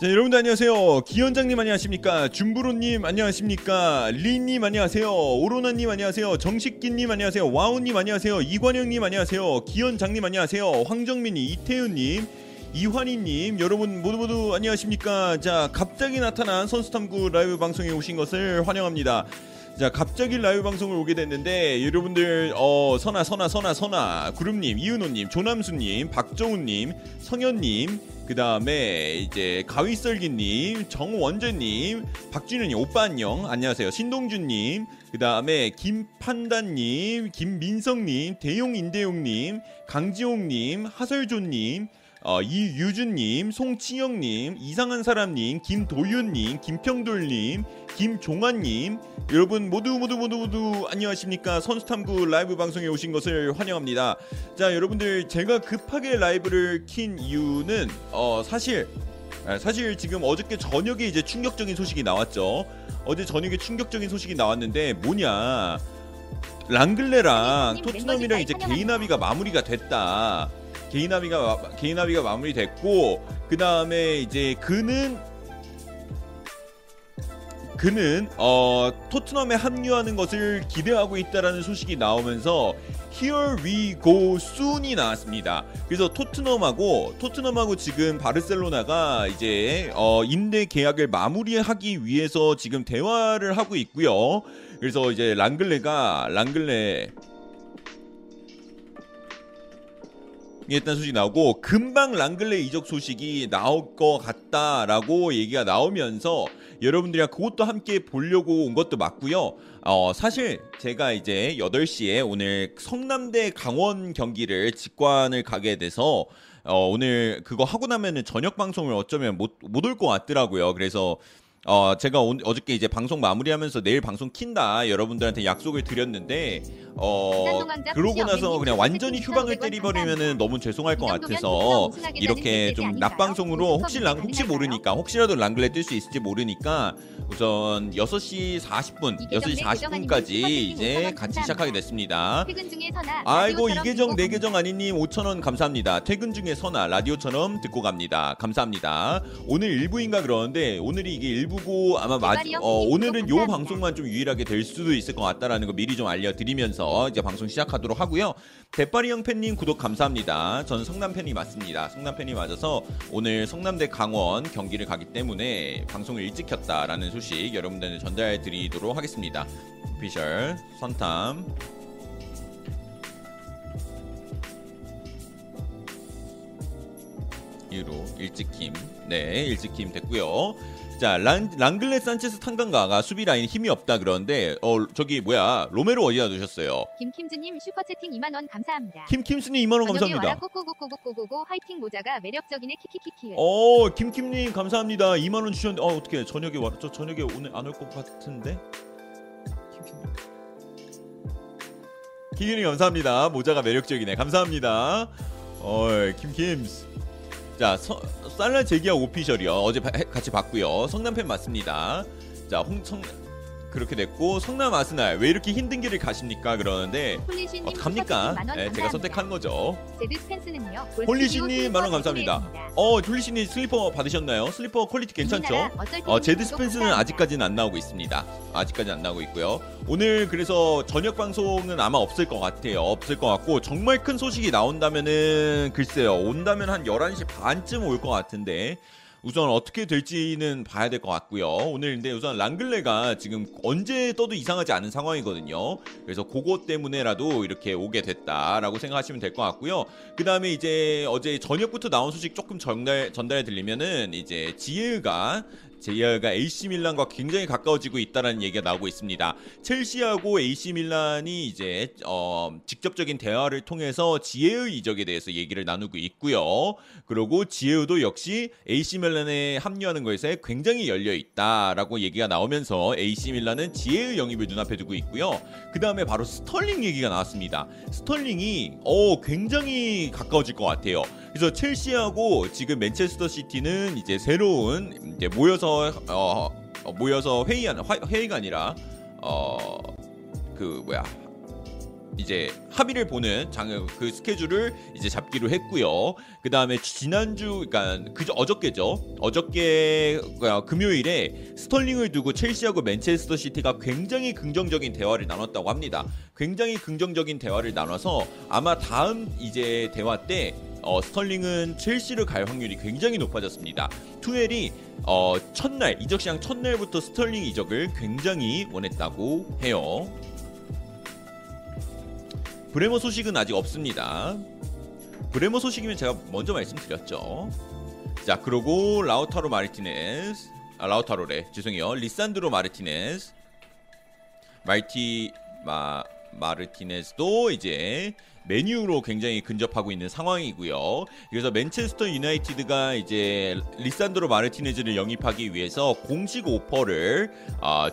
자, 여러분들 안녕하세요. 기현장님 안녕하십니까? 준부로님 안녕하십니까? 리님 안녕하세요. 오로나님 안녕하세요. 정식기님 안녕하세요. 와우님 안녕하세요. 이관영님 안녕하세요. 기현장님 안녕하세요. 황정민이, 이태윤님, 이환이님, 여러분 모두 안녕하십니까? 자, 갑자기 나타난 선수탐구 라이브 방송에 오신 것을 환영합니다. 자, 갑자기 라이브 방송을 오게 됐는데 여러분들 선아, 구름님, 이은호님, 조남수님, 박정훈님, 성현님, 그 다음에 이제 가위썰기님, 정원재님, 박준현님, 오빠 안녕, 안녕하세요, 신동준님, 그 다음에 김판단님, 김민성님, 대용인대용님, 강지용님, 하설조님, 이유준님, 송치영님, 이상한사람님, 김도윤님, 김평돌님, 김종환님, 여러분 모두 안녕하십니까? 선수탐구 라이브 방송에 오신 것을 환영합니다. 자, 여러분들 제가 급하게 라이브를 킨 이유는 사실 지금 어저께 저녁에 이제 충격적인 소식이 나왔죠. 어제 저녁에 충격적인 소식이 나왔는데 뭐냐, 랑글레랑 토트넘이랑 이제 개인합의가 마무리가 됐다. 개인 합의가 마무리됐고, 그 다음에 이제 그는 토트넘에 합류하는 것을 기대하고 있다라는 소식이 나오면서 Here we go soon이 나왔습니다. 그래서 토트넘하고 지금 바르셀로나가 이제 임대 계약을 마무리하기 위해서 지금 대화를 하고 있고요. 그래서 이제 랑글레 일단 소식이 나오고 금방 랑글레 이적 소식이 나올 것 같다라고 얘기가 나오면서 여러분들이랑 그것도 함께 보려고 온 것도 맞고요. 사실 제가 이제 8시에 오늘 성남대 강원 경기를 직관을 가게 돼서 오늘 그거 하고 나면은 저녁 방송을 어쩌면 못 올 것 같더라고요. 그래서 제가 어저께 이제 방송 마무리하면서 내일 방송 킨다 여러분들한테 약속을 드렸는데 그러고 나서 그냥 완전히 휴방을 때리버리면은 너무 죄송할 것 같아서 이렇게 좀 낮방송으로 혹시 모르니까, 혹시라도 랑글레 뜰 수 있을지 모르니까 우선 6시 40분까지 이제 같이 시작하게 됐습니다. 아이고, 이계정 내계정 아니님 5,000원 감사합니다. 퇴근 중에 선아 라디오처럼 듣고 갑니다. 감사합니다. 오늘 일부인가 그러는데 오늘이 이게 일부 고 아마 오늘은 요 방송만 좀 유일하게 될 수도 있을 것 같다라는 거 미리 좀 알려드리면서 이제 방송 시작하도록 하고요. 대파리형 팬님 구독 감사합니다. 전 성남 팬이 맞습니다. 성남 팬이 맞아서 오늘 성남대 강원 경기를 가기 때문에 방송을 일찍 켰다라는 소식 여러분들한테 전달드리도록 하겠습니다. 오피셜 선탐. 이후로 일찍킴. 네, 일찍킴 됐고요. 자, 랑글레 산체스 탄강가가 수비 라인 힘이 없다 그러는데 저기 뭐야, 로메로 어디다 두셨어요? 김킴스님 슈퍼채팅 2만원 감사합니다. 김킴스님 2만원 감사합니다. 꼬꼬꼬꼬꼬꼬 화이팅 모자가 매력적이네 키키키키. 김킴님 감사합니다. 2만원 주셨는데 어떻게 저녁에 왔죠? 저녁에 오늘 안 올 것 같은데. 김킴님. 김킴님 감사합니다. 모자가 매력적이네. 감사합니다. 김킴스. 자, 살라 제기야 오피셜이요. 어제 같이 봤고요. 성남팬 맞습니다. 자, 그렇게 됐고, 성남 아스날 왜 이렇게 힘든 길을 가십니까? 그러는데 어떡합니까? 네, 제가 선택한 거죠. 홀리신님 만원 감사합니다. 홀리신님 슬리퍼 받으셨나요? 슬리퍼 퀄리티 괜찮죠? 제드 스펜스는 아직까지는 안 나오고 있습니다. 아직까지는 안 나오고 있고요. 오늘 그래서 저녁 방송은 아마 없을 것 같아요. 없을 것 같고, 정말 큰 소식이 나온다면은 글쎄요. 온다면 한 11시 반쯤 올 것 같은데 우선 어떻게 될지는 봐야 될 것 같고요. 오늘 근데 우선 랑글레가 지금 언제 떠도 이상하지 않은 상황이거든요. 그래서 그것 때문에라도 이렇게 오게 됐다라고 생각하시면 될 것 같고요. 그 다음에 이제 어제 저녁부터 나온 소식 조금 전달해 드리면은 이제 제이아가 AC 밀란과 굉장히 가까워지고 있다라는 얘기가 나오고 있습니다. 첼시하고 AC 밀란이 이제 직접적인 대화를 통해서 지혜의 이적에 대해서 얘기를 나누고 있고요. 그리고 지혜우도 역시 AC 밀란에 합류하는 것에 굉장히 열려 있다라고 얘기가 나오면서 AC 밀란은 지혜의 영입을 눈앞에 두고 있고요. 그 다음에 바로 스털링 얘기가 나왔습니다. 스털링이 굉장히 가까워질 것 같아요. 그래서 첼시하고 지금 맨체스터 시티는 이제 새로운 이제 모여서 회의가 아니라 이제 합의를 보는 그 스케줄을 이제 잡기로 했고요. 그 다음에 지난주, 그러니까 어저께죠. 어저께 금요일에 스털링을 두고 첼시하고 맨체스터 시티가 굉장히 긍정적인 대화를 나눴다고 합니다. 굉장히 긍정적인 대화를 나눠서 아마 다음 이제 대화 때 스털링은 첼시를 갈 확률이 굉장히 높아졌습니다. 투헬이 첫날 이적 시장 첫날부터 스털링 이적을 굉장히 원했다고 해요. 브레머 소식은 아직 없습니다. 브레머 소식이면 제가 먼저 말씀드렸죠. 자, 그리고 리산드로 마르티네즈, 마르티네즈도 이제 맨유로 굉장히 근접하고 있는 상황이고요. 그래서 맨체스터 유나이티드가 이제 리산드로 마르티네즈를 영입하기 위해서 공식 오퍼를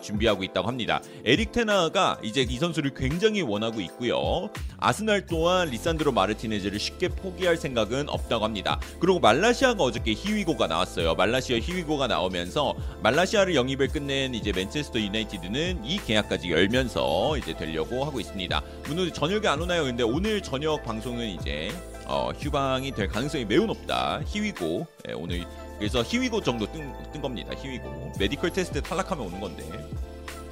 준비하고 있다고 합니다. 에릭 테나가 이제 이 선수를 굉장히 원하고 있고요. 아스날 또한 리산드로 마르티네즈를 쉽게 포기할 생각은 없다고 합니다. 그리고 말라시아가 어저께 희위고가 나왔어요. 말라시아 희위고가 나오면서 말라시아를 영입을 끝낸 이제 맨체스터 유나이티드는 이 계약까지 열면서 이제 되려고 하고 있습니다. 오늘 저녁에 안 오나요? 근데 오늘 저녁 방송은 이제 휴방이 될 가능성이 매우 높다. 희위고, 예, 오늘 그래서 희위고 정도 뜬 겁니다. 희위고 메디컬 테스트 탈락하면 오는 건데,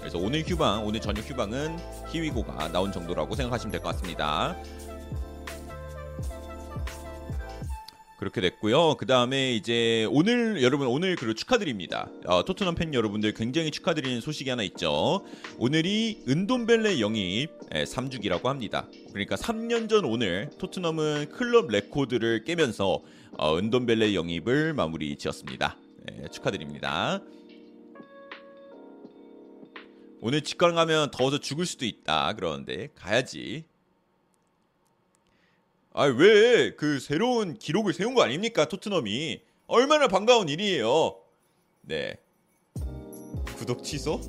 그래서 오늘 저녁 휴방은 희위고가 나온 정도라고 생각하시면 될 것 같습니다. 그렇게 됐고요. 그 다음에 이제 오늘 그리고 축하드립니다. 토트넘 팬 여러분들 굉장히 축하드리는 소식이 하나 있죠. 오늘이 은돔벨레 영입 3주기라고 합니다. 그러니까 3년 전 오늘 토트넘은 클럽 레코드를 깨면서 은돔벨레 영입을 마무리 지었습니다. 예, 축하드립니다. 오늘 직관 가면 더워서 죽을 수도 있다 그러는데 가야지. 아, 왜 그 새로운 기록을 세운 거 아닙니까? 토트넘이 얼마나 반가운 일이에요. 네, 구독 취소?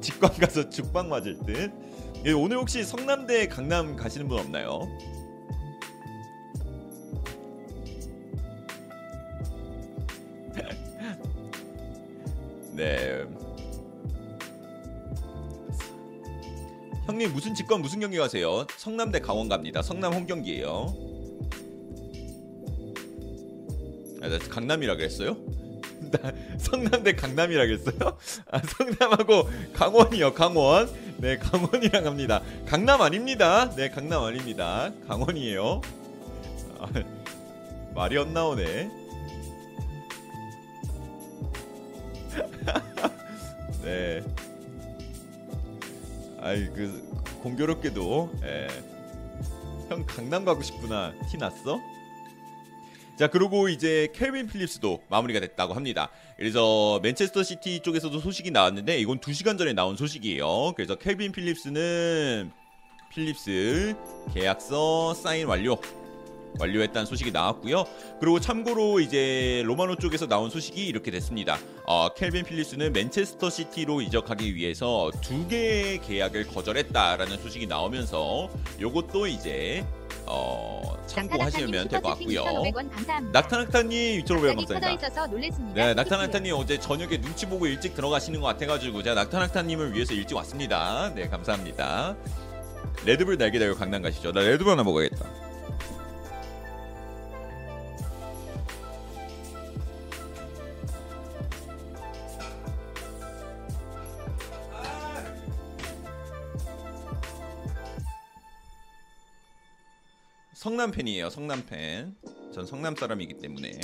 직관 가서 죽방 맞을 듯. 예, 오늘 혹시 성남대 강남 가시는 분 없나요? 네. 형님 무슨 직관 무슨 경기 가세요? 성남대 강원 갑니다. 성남 홈경기예요. 아, 나 강남이라 그랬어요? 나 성남대 강남이라 그랬어요? 아, 성남하고 강원이요. 강원. 네, 강원이랑 갑니다. 강남 아닙니다. 네, 강남 아닙니다. 강원이에요. 아, 말이 안 나오네. 네. 아이, 공교롭게도, 예. 형 강남 가고 싶구나. 티 났어? 자, 그리고 이제 켈빈 필립스도 마무리가 됐다고 합니다. 그래서 맨체스터 시티 쪽에서도 소식이 나왔는데 이건 2시간 전에 나온 소식이에요. 그래서 켈빈 필립스 계약서 사인 완료했다는 소식이 나왔고요. 그리고 참고로 이제 로마노 쪽에서 나온 소식이 이렇게 됐습니다. 켈빈 필립스는 맨체스터 시티로 이적하기 위해서 2개의 계약을 거절했다라는 소식이 나오면서 요것도 이제 참고하시면 될 것 같고요. 낙타낙타님 2,500원 감사합니다. 네, 낙타낙타님 어제 저녁에 눈치 보고 일찍 들어가시는 것 같아가지고 제가 낙타낙타님을 위해서 일찍 왔습니다. 네, 감사합니다. 레드불 날개 달고 강남 가시죠. 나 레드불 하나 먹어야겠다. 성남 팬이에요. 성남 팬. 전 성남 사람이기 때문에.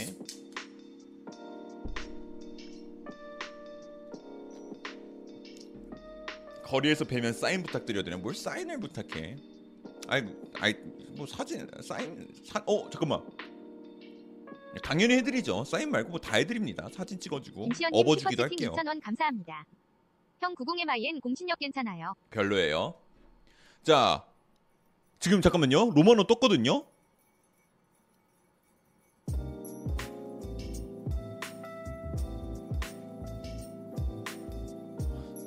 거리에서 뵈면 사인 부탁드려드려. 뭘 사인을 부탁해? 아이 뭐 사진 사인 잠깐만. 당연히 해드리죠. 사인 말고 뭐 다 해드립니다. 사진 찍어주고 업어주기도 할게요. 2,000원 감사합니다. 형 90MIN 공신력 괜찮아요. 별로예요. 자. 지금 잠깐만요. 로마노 떴거든요.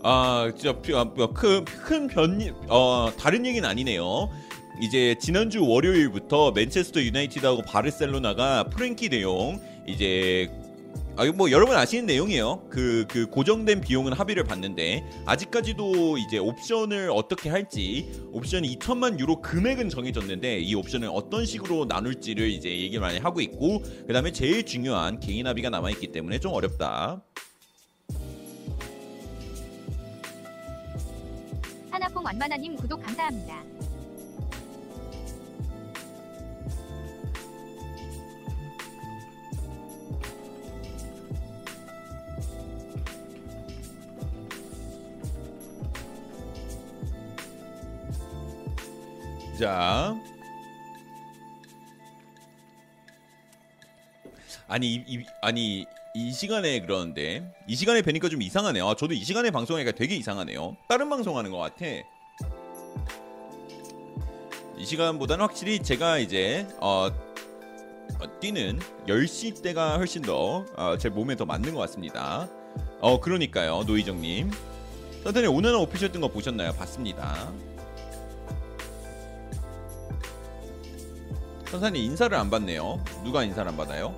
아, 진짜 큰 변이 다른 얘기는 아니네요. 이제 지난주 월요일부터 맨체스터 유나이티드하고 바르셀로나가 프랭키 데용 이제 뭐 여러분 아시는 내용이에요. 그 고정된 비용은 합의를 봤는데 아직까지도 이제 옵션을 어떻게 할지, 옵션이 2천만 유로 금액은 정해졌는데 이 옵션을 어떤 식으로 나눌지를 이제 얘기를 많이 하고 있고, 그 다음에 제일 중요한 개인 합의가 남아있기 때문에 좀 어렵다. 하나퐁 완만하님 구독 감사합니다. 자, 아니 이 시간에 그러는데 이 시간에 뵈니까 좀 이상하네요. 아, 저도 이 시간에 방송하니까 되게 이상하네요. 다른 방송하는 것 같아. 이 시간보다는 확실히 제가 이제 뛰는 10시 때가 훨씬 더 제 몸에 더 맞는 것 같습니다. 그러니까요. 노희정님 선생님 오늘은 오피셜 뜬 거 보셨나요? 봤습니다. 선사님 인사를 안 받네요. 누가 인사를 안 받아요?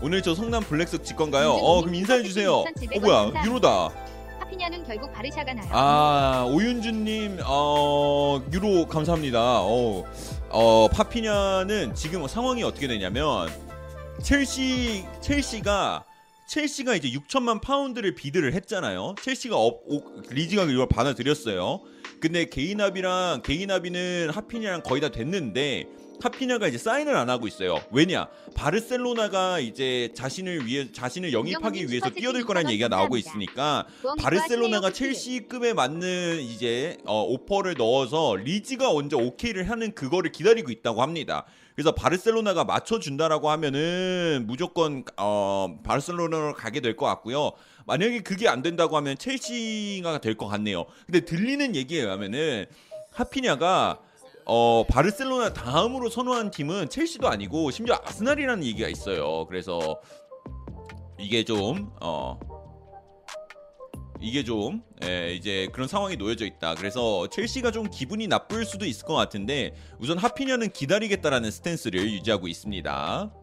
오늘 저 성남 블랙석 직관가요? 그럼 인사해주세요. 뭐야 유로다. 파피냐는 결국 바르샤가 나요. 아 오윤주님 유로 감사합니다. 파피냐는 지금 상황이 어떻게 되냐면 첼시가 이제 6천만 파운드를 비드를 했잖아요. 첼시가 리즈가 이걸 받아들였어요. 근데 개인 합의는 하피냐랑 거의 다 됐는데 파피냐가 이제 사인을 안 하고 있어요. 왜냐? 바르셀로나가 이제 자신을 영입하기 위해서 뛰어들 거라는 얘기가 나오고 있으니까 바르셀로나가 첼시급에 맞는 이제 오퍼를 넣어서 리즈가 먼저 오케이를 하는 그거를 기다리고 있다고 합니다. 그래서 바르셀로나가 맞춰준다라고 하면은 무조건 바르셀로나로 가게 될 것 같고요. 만약에 그게 안 된다고 하면 첼시가 될 것 같네요. 근데 들리는 얘기에 의하면은 하피냐가 바르셀로나 다음으로 선호한 팀은 첼시도 아니고 심지어 아스날이라는 얘기가 있어요. 그래서 이게 좀 이제 그런 상황이 놓여져 있다. 그래서 첼시가 좀 기분이 나쁠 수도 있을 것 같은데 우선 하피냐는 기다리겠다라는 스탠스를 유지하고 있습니다.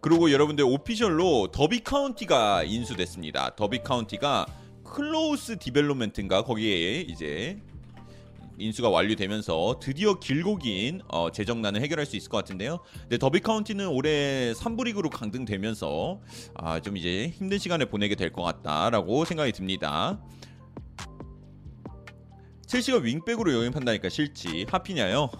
그리고 여러분들 오피셜로 더비 카운티가 인수됐습니다. 더비 카운티가 클로우스 디벨롭먼트인가 거기에 이제 인수가 완료되면서 드디어 길고 긴 재정난을 해결할 수 있을 것 같은데요. 근데 더비 카운티는 올해 3부 리그로 강등되면서 좀 이제 힘든 시간을 보내게 될 것 같다라고 생각이 듭니다. 첼시가 윙백으로 영입한다니까 싫지. 하피냐요?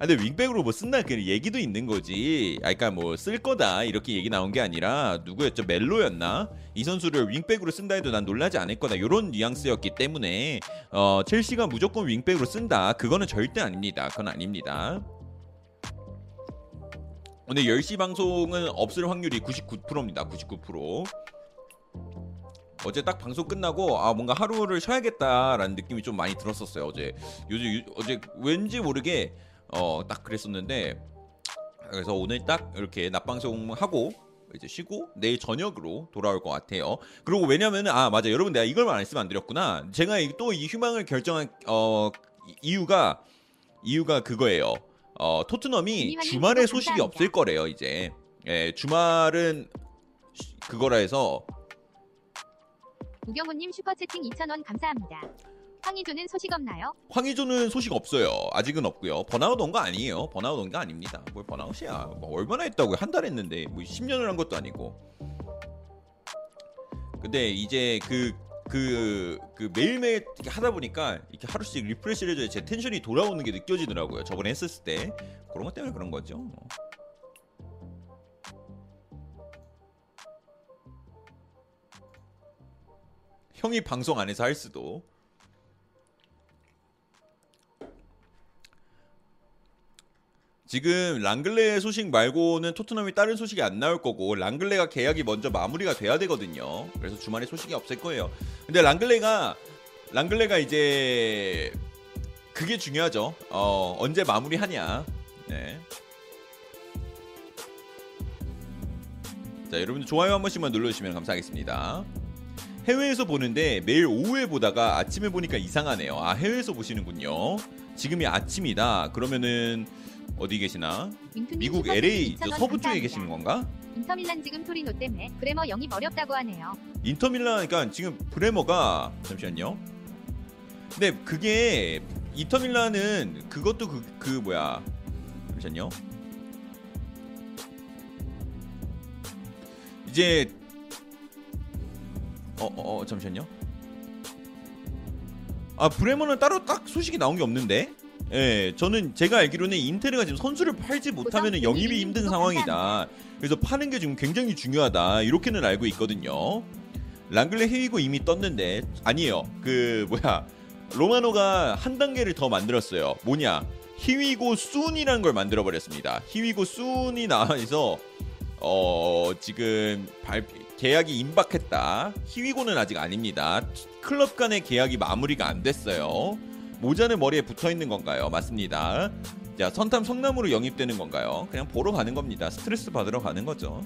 근데 윙백으로 뭐 쓴다 그 얘기도 있는 거지. 그러니까 뭐 쓸 거다 이렇게 얘기 나온 게 아니라 누구였죠? 멜로였나? 이 선수를 윙백으로 쓴다 해도 난 놀라지 않을 거다 이런 뉘앙스였기 때문에 첼시가 무조건 윙백으로 쓴다 그거는 절대 아닙니다. 그건 아닙니다. 오늘 10시 방송은 없을 확률이 99%입니다. 99%. 어제 딱 방송 끝나고 뭔가 하루를 쉬어야겠다라는 느낌이 좀 많이 들었었어요. 어제 왠지 모르게 딱 그랬었는데, 그래서 오늘 딱 이렇게 낮방송 하고 이제 쉬고 내일 저녁으로 돌아올 것 같아요. 그리고 왜냐면은 맞아 여러분 내가 이걸 말씀을 안 드렸구나. 제가 또 이 휴방을 결정한 이유가 그거예요. 토트넘이 주말에 소식이 없을 거래요. 이제 주말은 그거라 해서. 우경훈님 슈퍼채팅 2,000원 감사합니다. 황의조는 소식 없나요? 황의조는 소식 없어요. 아직은 없고요. 번아웃 온 거 아니에요. 번아웃 온 거 아닙니다. 뭘 번아웃이야. 뭐 얼마나 했다고요. 한 달 했는데 뭐 10년을 한 것도 아니고. 근데 이제 매일매일 이렇게 하다 보니까 이렇게 하루씩 리프레시를 해줘야 제 텐션이 돌아오는 게 느껴지더라고요. 저번에 했었을 때. 그런 것 때문에 그런 거죠. 형이 방송 안에서 할 수도. 지금 랑글레 소식 말고는 토트넘이 다른 소식이 안 나올 거고 랑글레가 계약이 먼저 마무리가 돼야 되거든요. 그래서 주말에 소식이 없을 거예요. 근데 랑글레가 이제 그게 중요하죠. 언제 마무리하냐. 네. 자 여러분들 좋아요 한 번씩만 눌러주시면 감사하겠습니다. 해외에서 보는데 매일 오후에 보다가 아침에 보니까 이상하네요. 아, 해외에서 보시는군요. 지금이 아침이다. 그러면은 어디 계시나? 미국 LA 저 서부 쪽에 계시는 건가? 인터밀란 지금 토리노 때문에 브레머 영입 어렵다고 하네요. 인터밀란 그러니까 지금 브레머가 잠시만요. 근데 그게 인터밀란은 그것도 그 뭐야? 잠시만요. 이제 잠시만요. 아, 브레머는 따로 딱 소식이 나온 게 없는데. 예, 저는 제가 알기로는 인테르가 지금 선수를 팔지 못하면 영입이 힘든 상황이다. 그래서 파는 게 지금 굉장히 중요하다. 이렇게는 알고 있거든요. 랑글레 헤이고 이미 떴는데 아니에요. 그 뭐야? 로마노가 한 단계를 더 만들었어요. 뭐냐? 히위고 순이라는 걸 만들어 버렸습니다. 히위고 순이 나와서 지금 계약이 임박했다. 히위고는 아직 아닙니다. 클럽 간의 계약이 마무리가 안 됐어요. 모자는 머리에 붙어있는 건가요? 맞습니다. 자, 선탐 성남으로 영입되는 건가요? 그냥 보러 가는 겁니다. 스트레스 받으러 가는 거죠.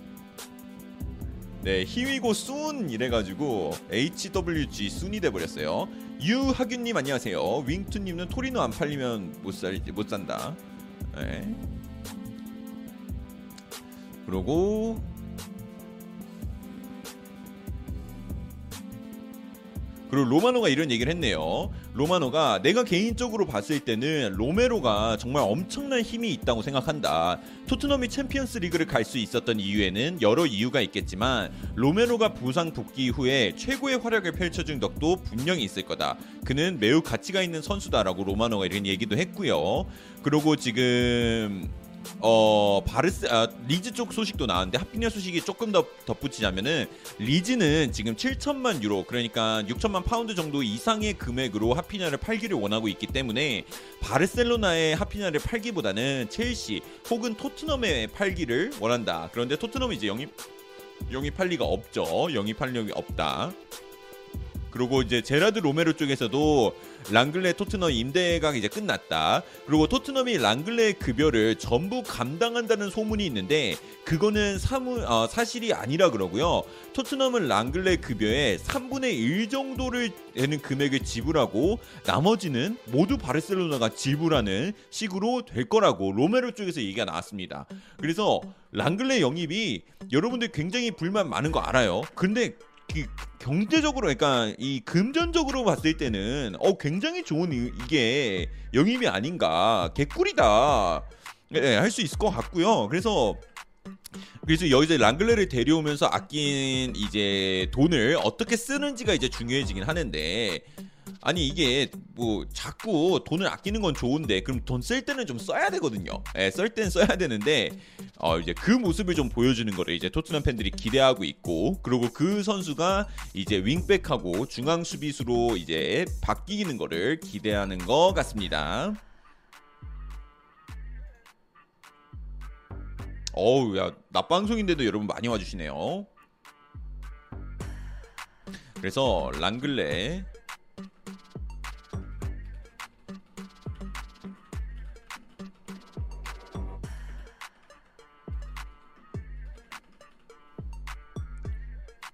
네, 히위고 순 이래가지고 HWG 순이 돼버렸어요. 유하균님 안녕하세요. 윙투님은 토리노 안 팔리면 못 산다. 네. 그러고 그리고 로마노가 이런 얘기를 했네요. 로마노가 내가 개인적으로 봤을 때는 로메로가 정말 엄청난 힘이 있다고 생각한다. 토트넘이 챔피언스 리그를 갈 수 있었던 이유에는 여러 이유가 있겠지만 로메로가 부상 복귀 후에 최고의 활약을 펼쳐준 덕도 분명히 있을 거다. 그는 매우 가치가 있는 선수다라고 로마노가 이런 얘기도 했고요. 그리고 지금 리즈 쪽 소식도 나왔는데 하피냐 소식이 조금 더 덧붙이자면은 리즈는 지금 7천만 유로 그러니까 6천만 파운드 정도 이상의 금액으로 하피냐를 팔기를 원하고 있기 때문에 바르셀로나의 하피냐를 팔기보다는 첼시 혹은 토트넘에 팔기를 원한다. 그런데 토트넘이 이제 영입할 리가 없죠. 영입할 력이 없다. 그리고 이제 제라드 로메로 쪽에서도 랑글레 토트넘 임대가 이제 끝났다. 그리고 토트넘이 랑글레의 급여를 전부 감당한다는 소문이 있는데 그거는 사실이 아니라 그러고요. 토트넘은 랑글레 급여의 3분의 1 정도를 되는 금액을 지불하고 나머지는 모두 바르셀로나가 지불하는 식으로 될 거라고 로메로 쪽에서 얘기가 나왔습니다. 그래서 랑글레 영입이 여러분들 굉장히 불만 많은 거 알아요. 근데 경제적으로 그러니까 이 금전적으로 봤을 때는 굉장히 좋은 이게 영입이 아닌가 개꿀이다. 네, 할 수 있을 것 같고요. 그래서 여기서 랑글레를 데려오면서 아낀 이제 돈을 어떻게 쓰는지가 이제 중요해지긴 하는데 아니 이게 뭐 자꾸 돈을 아끼는 건 좋은데 그럼 돈 쓸 때는 좀 써야 되거든요. 예, 쓸 땐 써야 되는데 이제 그 모습을 좀 보여주는 거를 이제 토트넘 팬들이 기대하고 있고 그리고 그 선수가 이제 윙백하고 중앙 수비수로 이제 바뀌는 거를 기대하는 것 같습니다. 어우 야 낮방송인데도 여러분 많이 와주시네요. 그래서 랑글레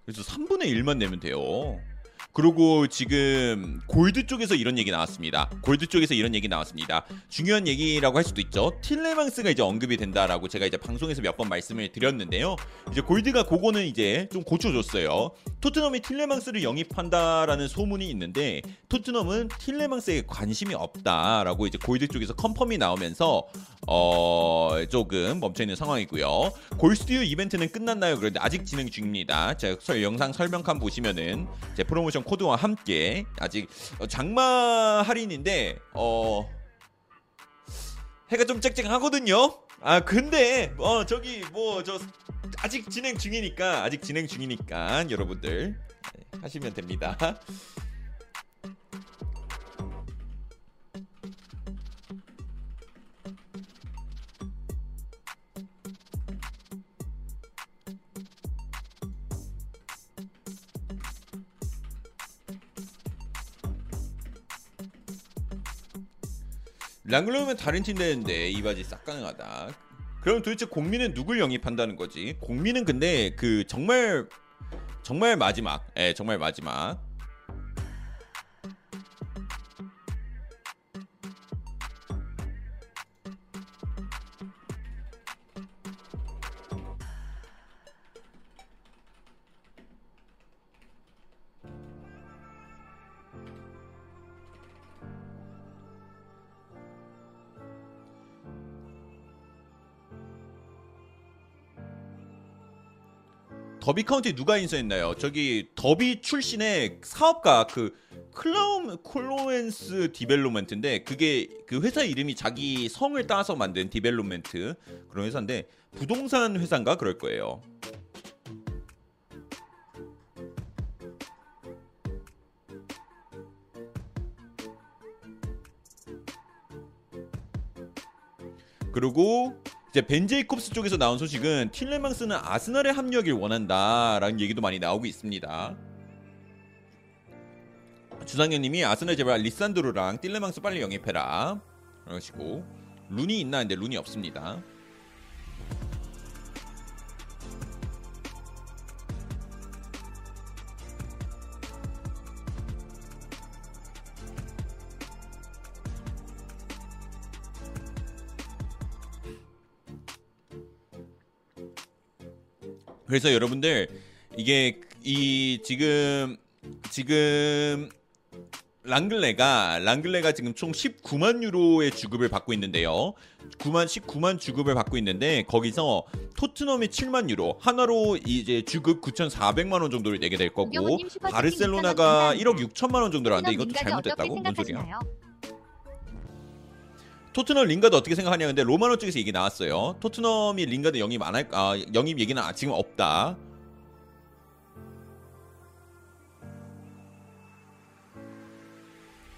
그래서 3분의 1만 내면 돼요. 그리고 지금 골드 쪽에서 이런 얘기 나왔습니다. 중요한 얘기라고 할 수도 있죠. 틸레망스가 이제 언급이 된다라고 제가 이제 방송에서 몇 번 말씀을 드렸는데요. 이제 골드가 그거는 이제 좀 고쳐줬어요. 토트넘이 틸레망스를 영입한다라는 소문이 있는데 토트넘은 틸레망스에 관심이 없다라고 이제 골드 쪽에서 컨펌이 나오면서 조금 멈춰있는 상황이고요. 골스튜 이벤트는 끝났나요? 그런데 아직 진행 중입니다. 제가 영상 설명칸 보시면은 제 프로모션 코드와 함께 아직 장마 할인인데 해가 좀 쨍쨍하거든요. 아 근데 아직 진행 중이니까 여러분들 하시면 됩니다. 랑글레 오면 다른 팀 되는데 이 바지 싹 가능하다. 그럼 도대체 공민은 누굴 영입한다는 거지? 공민은 근데 그 정말 정말 마지막. 예, 정말 마지막. 더비 카운트에 누가 인수했나요? 저기 더비 출신의 사업가 그 클로엔스 디벨로먼트인데, 그게 그 회사 이름이 자기 성을 따서 만든 디벨로먼트 그런 회사인데 부동산 회사인가 그럴 거예요. 그리고 이제 벤제이콥스 쪽에서 나온 소식은 틸레망스는 아스날에 합류하길 원한다라는 얘기도 많이 나오고 있습니다. 주상현님이 아스날 제발 리산드로랑 틸레망스 빨리 영입해라 그러시고, 룬이 있나 근데 룬이 없습니다. 그래서 여러분들 이게 이 지금 랑글레가 지금 총 19만 유로의 주급을 받고 있는데요. 19만 주급을 받고 있는데 거기서 토트넘이 7만 유로, 하나로 이제 주급 9,400만 원 정도를 내게 될 거고, 바르셀로나가 1억 6천만 원 정도를 하는데 이것도 잘못됐다고? 뭔 소리야? 토트넘 링가드 어떻게 생각하냐, 근데 로마노 쪽에서 얘기 나왔어요. 토트넘이 링가드 영입 얘기는 지금 없다.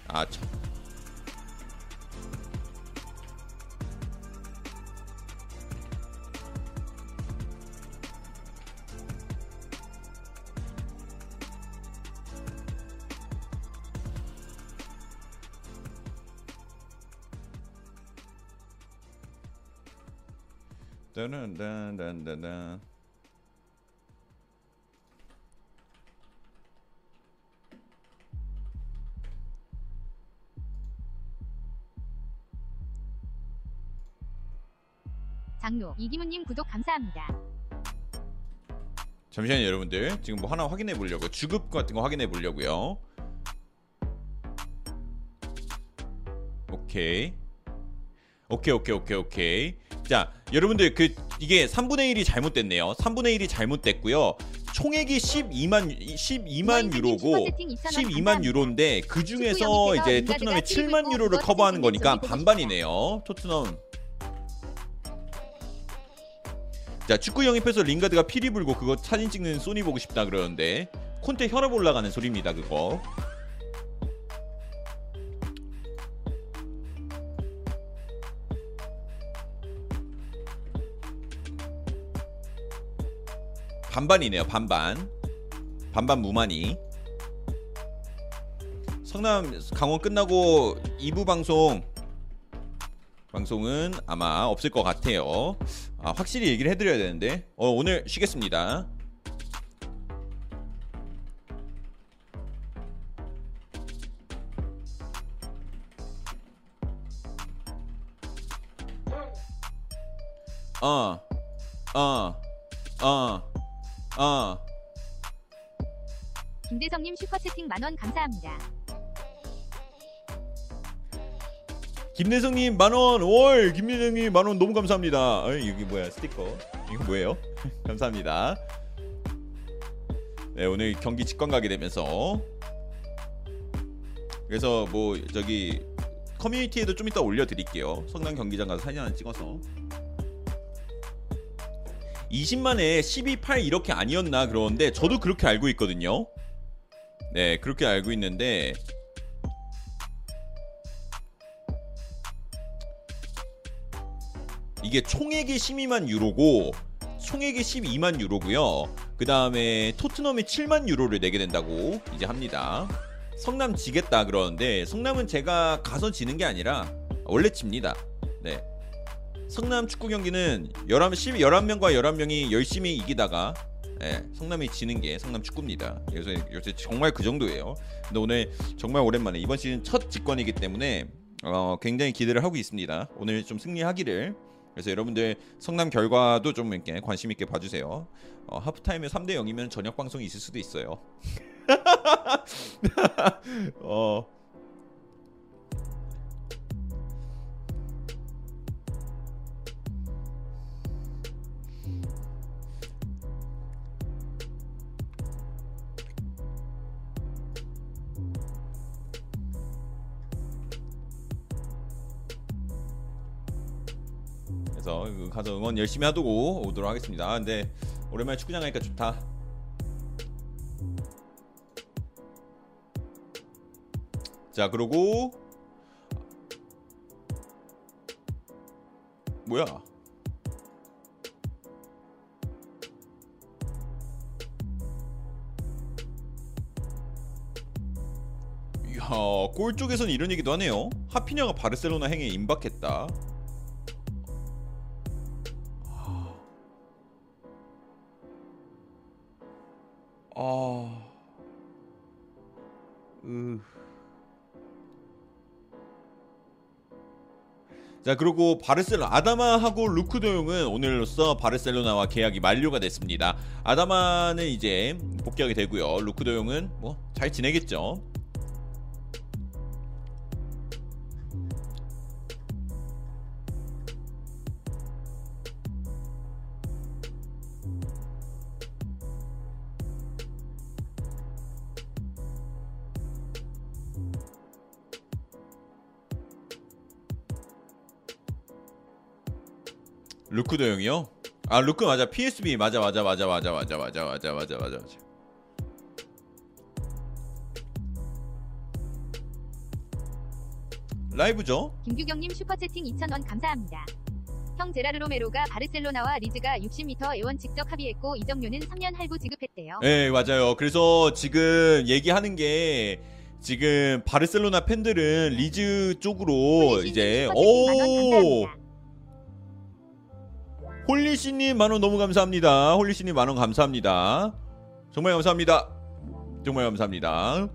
아 참. 딴딴딴딴딴. 장로 이기문님 구독 감사합니다. 잠시만요 여러분들, 지금 뭐 하나 확인해 보려고 주급 같은 거 확인해 보려고요. 오케이. 자, 여러분들 이게 3분의 1이 잘못됐네요. 3분의 1이 잘못됐고요. 총액이 12만 유로고 12만 유로인데 그 중에서 이제 토트넘이 7만 유로를 커버하는 거니까 반반이네요. 토트넘. 자, 축구 영입해서 링가드가 피리 불고 그거 사진 찍는 소니 보고 싶다 그러는데 콘테 혈압 올라가는 소리입니다, 그거. 반반이네요. 반반 무만이. 성남 강원 끝나고 2부 방송은 아마 없을 것 같아요. 아, 확실히 얘기를 해드려야 되는데 오늘 쉬겠습니다. 김대성님 슈퍼채팅 만원 감사합니다. 김대성님 만원, 월 김대성님 만원 너무 감사합니다. 어이, 여기 뭐야 스티커? 이거 뭐예요? 감사합니다. 네, 오늘 경기 직관 가게 되면서 그래서 뭐 저기 커뮤니티에도 좀 이따 올려드릴게요. 성남 경기장 가서 사진 하나 찍어서. 20만에 12, 8 이렇게 아니었나 그러는데 저도 그렇게 알고 있거든요. 네, 그렇게 알고 있는데 이게 총액이 12만 유로고 총액이 12만 유로고요. 그 다음에 토트넘이 7만 유로를 내게 된다고 이제 합니다. 성남 지겠다 그러는데 성남은 제가 가서 지는 게 아니라 원래 집니다. 네. 성남 축구 경기는 11명과 11명이 열심히 이기다가 예, 성남이 지는 게 성남 축구입니다. 그래서 요새 정말 그 정도예요. 근데 오늘 정말 오랜만에 이번 시즌 첫 직관이기 때문에 굉장히 기대를 하고 있습니다. 오늘 좀 승리하기를. 그래서 여러분들 성남 결과도 좀 이렇게 관심 있게 봐주세요. 하프타임에 3대 0이면 저녁 방송이 있을 수도 있어요. 그래서 가서 응원 열심히 하고 오도록 하겠습니다. 아, 근데 오랜만에 축구장 가니까 좋다. 자, 그러고 뭐야? 이야, 골 쪽에선 이런 얘기도 하네요. 파피냐가 바르셀로나 행에 임박했다. 자, 그리고 바르셀로나 아다마하고 루크 도용은 오늘로써 바르셀로나와 계약이 만료가 됐습니다. 아다마는 이제 복귀하게 되고요. 루크 도용은 뭐 잘 지내겠죠. 루크 도영이요? 아, 루크 맞아. PSB 맞아. 라이브죠? 김규경님 슈퍼채팅 2,000원 감사합니다. 형 제라르 로메로가 바르셀로나와 리즈가 60m 애원 직접 합의했고 이적료는 3년 할부 지급했대요. 네, 맞아요. 그래서 지금 얘기하는 게 지금 바르셀로나 팬들은 리즈 쪽으로 이제 홀리씨님 만원 너무 감사합니다. 홀리씨님 만원 감사합니다. 정말 감사합니다. 정말 감사합니다.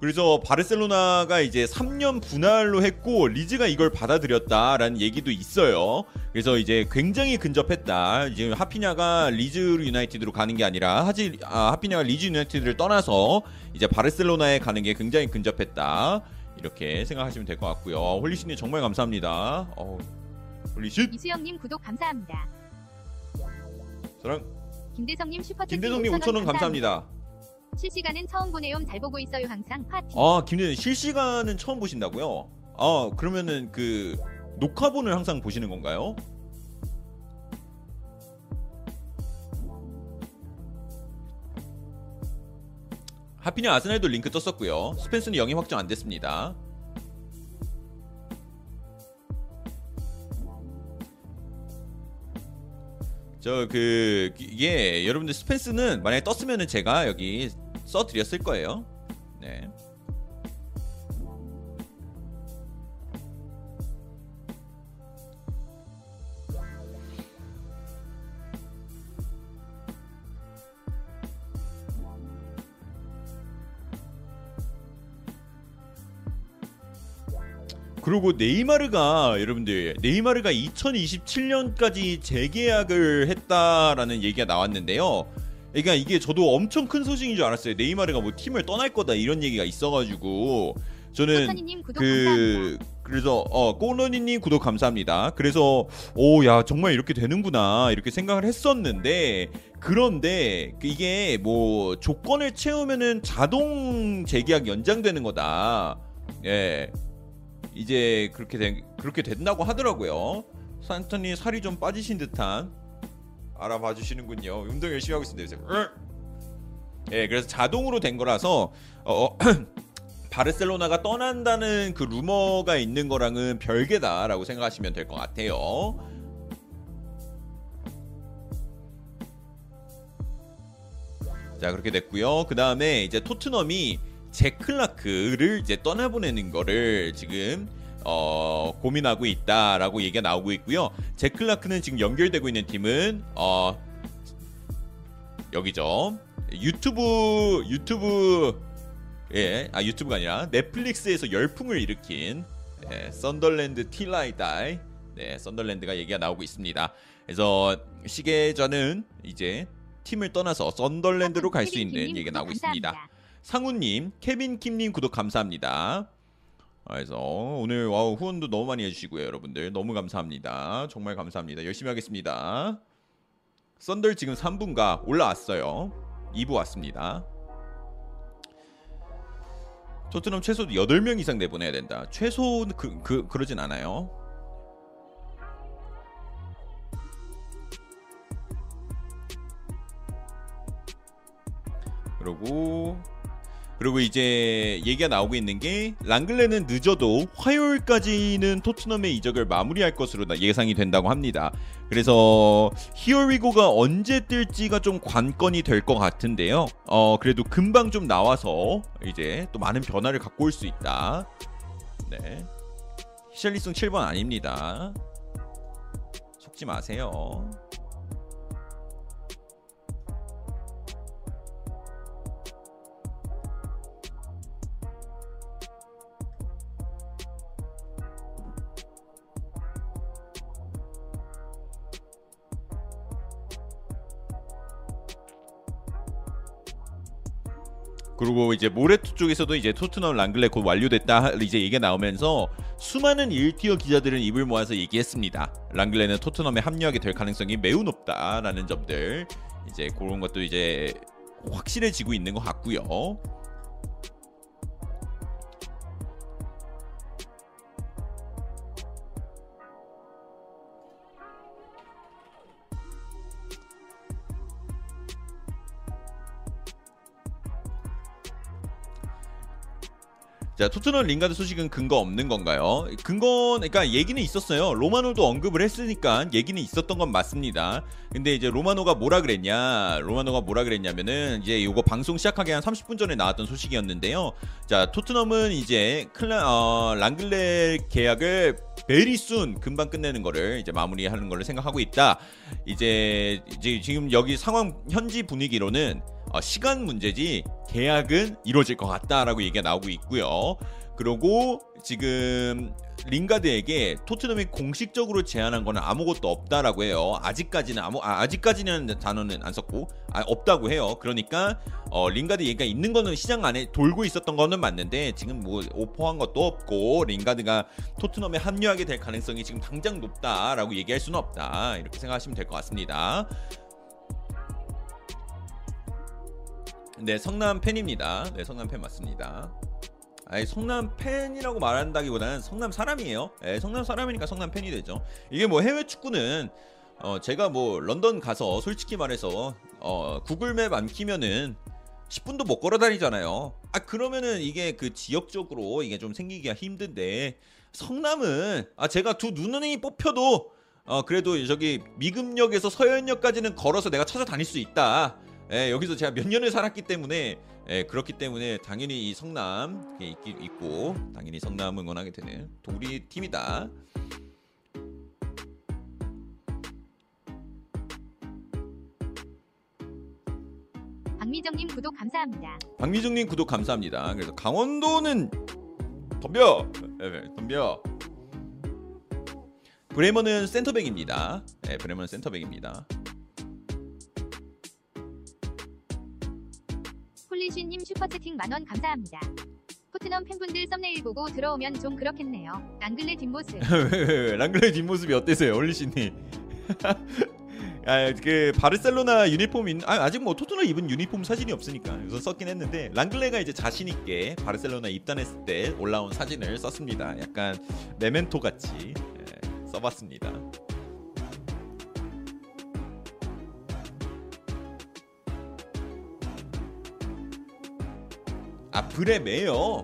그래서 바르셀로나가 이제 3년 분할로 했고 리즈가 이걸 받아들였다라는 얘기도 있어요. 그래서 이제 굉장히 근접했다. 지금 하피냐가 리즈 유나이티드로 가는 게 아니라 하피냐가 리즈 유나이티드를 떠나서 이제 바르셀로나에 가는 게 굉장히 근접했다. 이렇게 생각하시면 될 것 같고요. 홀리씨님 정말 감사합니다. 이수영님 구독 감사합니다. 사랑. 김대성님 슈퍼챗 5,000원 감사합니다. 실시간은 처음 보네요. 잘 보고 있어요 항상 파티. 아, 김대성 실시간은 처음 보신다고요? 아, 그러면은 그 녹화본을 항상 보시는 건가요? 하피냐 아스날도 링크 떴었고요. 스펜스는 영입 확정 안 됐습니다. 이게 여러분들 스펜스는 만약에 떴으면은 제가 여기 써드렸을 거예요. 네. 그리고 네이마르가 여러분들 2027년까지 재계약을 했다라는 얘기가 나왔는데요. 그러니까 이게 저도 엄청 큰 소식인 줄 알았어요. 네이마르가 뭐 팀을 떠날 거다 이런 얘기가 있어가지고 저는 그래서 꼬너니님 구독 감사합니다. 그래서 오야 정말 이렇게 되는구나 이렇게 생각을 했었는데 그런데 이게 뭐 조건을 채우면은 자동 재계약 연장되는 거다. 예. 이제 그렇게 된다고 하더라고요. 산토니 살이 좀 빠지신 듯한 알아봐 주시는군요. 운동 열심히 하고 있습니다. 예, 그래서 자동으로 된 거라서 바르셀로나가 떠난다는 그 루머가 있는 거랑은 별개다라고 생각하시면 될 것 같아요. 자, 그렇게 됐고요. 그 다음에 이제 토트넘이 잭 클라크를 이제 떠나보내는 거를 지금 고민하고 있다라고 얘기가 나오고 있고요. 잭 클라크는 지금 연결되고 있는 팀은 여기죠. 유튜브가 아니라 넷플릭스에서 열풍을 일으킨 썬덜랜드 Till I Die, 네, 썬덜랜드가 얘기가 나오고 있습니다. 그래서 시계전은 이제 팀을 떠나서 썬덜랜드로 갈 수 있는 얘기가 나오고 있습니다. 상우님, 케빈킴님 구독 감사합니다. 그래서 오늘 와우 후원도 너무 많이 해주시고요, 여러분들 너무 감사합니다. 정말 감사합니다. 열심히 하겠습니다. 썬덜 지금 3분가 올라왔어요. 2부 왔습니다. 토트넘 최소 8명 이상 내보내야 된다. 최소 그러진 않아요. 그리고 이제 얘기가 나오고 있는 게 랑글레는 늦어도 화요일까지는 토트넘의 이적을 마무리할 것으로 예상이 된다고 합니다. 그래서 히어리고가 언제 뜰지가 좀 관건이 될 것 같은데요. 그래도 금방 좀 나와서 이제 또 많은 변화를 갖고 올 수 있다. 네, 히샬리송 7번 아닙니다. 속지 마세요. 그리고 이제 모레투 쪽에서도 이제 토트넘 랑글레 곧 완료됐다 이제 얘기가 나오면서 수많은 1티어 기자들은 입을 모아서 얘기했습니다. 랑글레는 토트넘에 합류하게 될 가능성이 매우 높다라는 점들, 이제 그런 것도 이제 확실해지고 있는 것 같고요. 자, 토트넘 링가드 소식은 근거 없는 건가요? 그러니까 얘기는 있었어요. 로마노도 언급을 했으니까 얘기는 있었던 건 맞습니다. 근데 이제 로마노가 뭐라 그랬냐면은 이제 요거 방송 시작하기 한 30분 전에 나왔던 소식이었는데요. 자, 토트넘은 이제 랑글레 계약을 베리순 금방 끝내는 거를 이제 마무리하는 거를 생각하고 있다. 이제 지금 여기 상황 현지 분위기로는 시간 문제지 계약은 이루어질 것 같다라고 얘기가 나오고 있고요. 그리고 지금 링가드에게 토트넘이 공식적으로 제안한 건 아무것도 없다라고 해요. 아직까지는 아직까지는 단어는 안 썼고 없다고 해요. 그러니까 링가드 얘기가 있는 거는 시장 안에 돌고 있었던 거는 맞는데 지금 뭐 오퍼한 것도 없고 링가드가 토트넘에 합류하게 될 가능성이 지금 당장 높다라고 얘기할 수는 없다. 이렇게 생각하시면 될 것 같습니다. 네, 성남 팬입니다. 네, 성남 팬 맞습니다. 아니, 성남 팬이라고 말한다기보다는 성남 사람이에요. 네, 성남 사람이니까 성남 팬이 되죠. 이게 뭐 해외 축구는 제가 뭐 런던 가서 솔직히 말해서 구글맵 안 키면은 10분도 못 걸어 다니잖아요. 아, 그러면은 이게 그 지역적으로 이게 좀 생기기가 힘든데, 성남은 제가 두 눈이 뽑혀도 그래도 저기 미금역에서 서현역까지는 걸어서 내가 찾아다닐 수 있다. 예, 여기서 제가 몇 년을 살았기 때문에, 예, 그렇기 때문에 당연히 이 성남 있고 당연히 성남 응원하게 되는 우리 팀이다. 박미정님 구독 감사합니다. 박미정님 구독 감사합니다. 그래서 강원도는 덤벼. 브레머는 센터백입니다. 예, 브레머는 센터백입니다. 님 슈퍼채팅 만원 감사합니다. 토트넘 팬분들 썸네일 보고 들어오면 좀 그렇겠네요. 랑글레 뒷모습. 랑글레 뒷모습이 어때서요, 홀리시님? 그 바르셀로나 유니폼 아직 뭐 토트넘 입은 유니폼 사진이 없으니까 우선 썼긴 했는데, 랑글레가 이제 자신 있게 바르셀로나 입단했을 때 올라온 사진을 썼습니다. 약간 메멘토 같이 써봤습니다. 브레메요.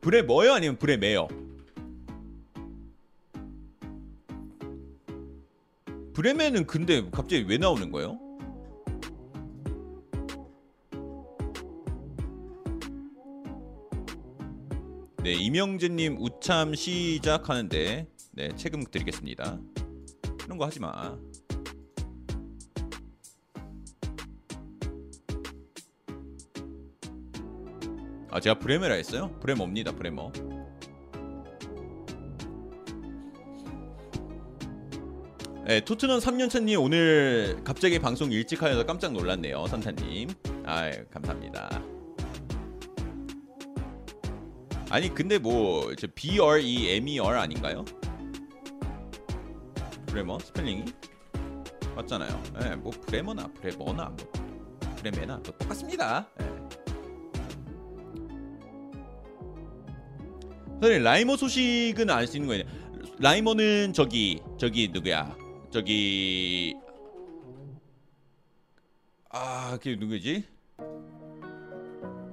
브레머요? 아니면 브레메요? 브레메는 근데 갑자기 왜 나오는 거예요? 네, 이명진님 우참 시작하는데 네, 책임 드리겠습니다. 이런 거 하지 마. 아, 제가 브레메라 했어요? 브레머입니다, 브레머. 네, 토트넘 3년차님 오늘 갑자기 방송 일찍 하여서 깜짝 놀랐네요. 산타님, 아유 감사합니다. 아니 근데 뭐 저 BREMER 아닌가요? 브레머 스펠링이 맞잖아요. 네, 뭐 브레머나 브레머나 뭐 브레메나 뭐 똑같습니다. 네. 선생님 라이머 소식은 알 수 있는 거예요. 라이머는 저기 누구야? 저기 아, 그 누구지?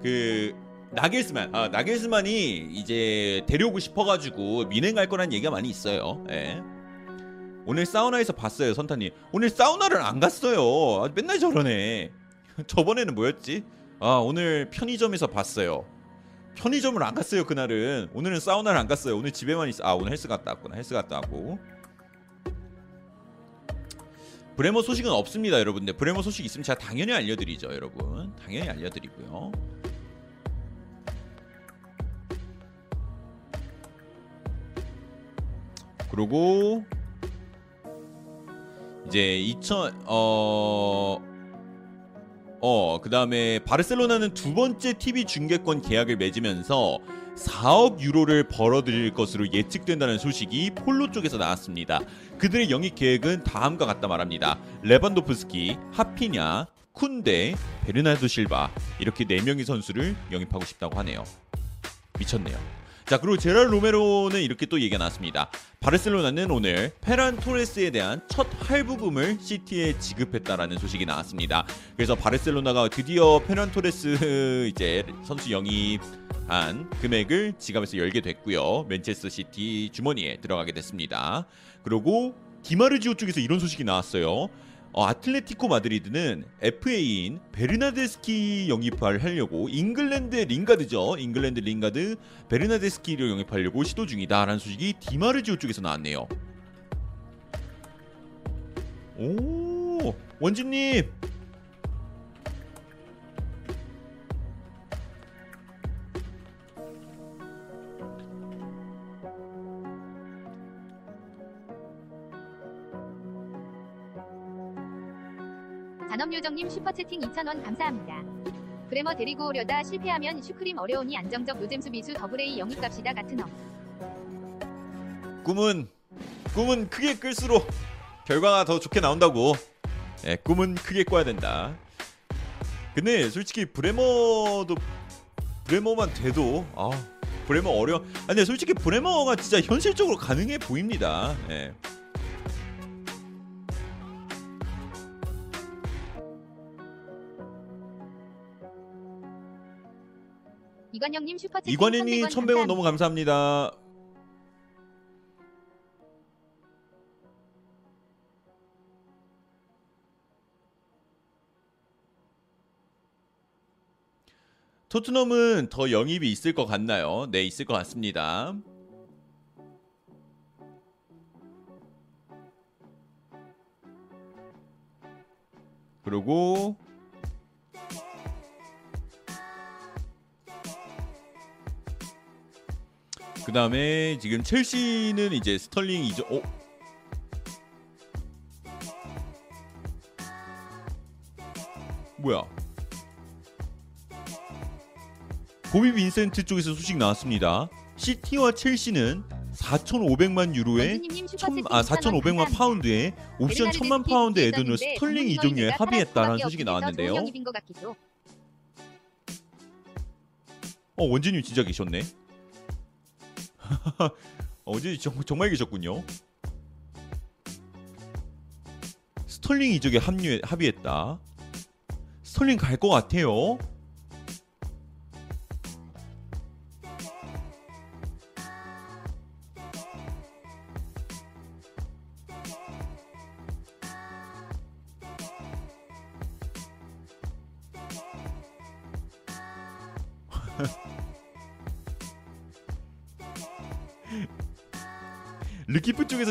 그 나겔스만. 아, 나겔스만이 이제 데려오고 싶어가지고 미넨 갈 거란 얘기가 많이 있어요. 예. 오늘 사우나에서 봤어요, 선타님. 오늘 사우나를 안 갔어요. 아, 맨날 저러네. 저번에는 뭐였지? 아, 오늘 편의점에서 봤어요. 편의점을 안 갔어요 그날은. 오늘은 사우나를 안 갔어요. 오늘 집에만 있어. 아, 오늘 헬스 갔다 왔구나. 헬스 갔다 왔고. 브레머 소식은 없습니다 여러분들. 브레머 소식 있으면 제가 당연히 알려드리죠 여러분. 당연히 알려드리고요. 그리고 이제 그 다음에 바르셀로나는 두 번째 TV 중계권 계약을 맺으면서 4억 유로를 벌어들일 것으로 예측된다는 소식이 폴로 쪽에서 나왔습니다. 그들의 영입 계획은 다음과 같다 말합니다. 레반도프스키, 하피냐, 쿤데, 베르나르도 실바 이렇게 4명의 선수를 영입하고 싶다고 하네요. 미쳤네요. 자, 그리고 제랄 로메로는 이렇게 또 얘기가 나왔습니다. 바르셀로나는 오늘 페란 토레스에 대한 첫 할부금을 시티에 지급했다라는 소식이 나왔습니다. 그래서 바르셀로나가 드디어 페란 토레스 이제 선수 영입한 금액을 지갑에서 열게 됐고요. 맨체스터 시티 주머니에 들어가게 됐습니다. 그리고 디마르지오 쪽에서 이런 소식이 나왔어요. 아틀레티코 마드리드는 FA인 베르나데스키 영입을 하려고 잉글랜드의 링가드죠. 잉글랜드 링가드 베르나데스키를 영입하려고 시도 중이다라는 소식이 디마르지오 쪽에서 나왔네요. 오, 원진님. 단업요정님 슈퍼채팅 2,000원 감사합니다. 브레머 데리고 오려다 실패하면 슈크림 어려우니 안정적 노잼수 미수 더블A 영입갑시다 같은 업. 꿈은 크게 끌수록 결과가 더 좋게 나온다고. 네, 꿈은 크게 꿔야 된다. 근데 솔직히 브레머만 돼도 아 브레머 어려. 아니 근데 솔직히 브레머가 진짜 현실적으로 가능해 보입니다. 네. 이관영님 슈퍼챗 이관영님 1,100원 너무 감사합니다. 토트넘은 더 영입이 있을 것 같나요? 네, 있을 것 같습니다. 그리고 그 다음에 지금 첼시는 이제 스털링 이적. 어? 뭐야? 보비 빈센트 쪽에서 소식 나왔습니다. 시티와 첼시는 4,500만 유로에 4,500만 파운드에 옵션 1,000만 파운드 에드너 스털링 이적료에 합의했다라는 소식이 나왔는데요. 원진님 진짜 계셨네. 어제 정말 계셨군요. 스털링 이적에 합의했다. 스털링 갈 것 같아요.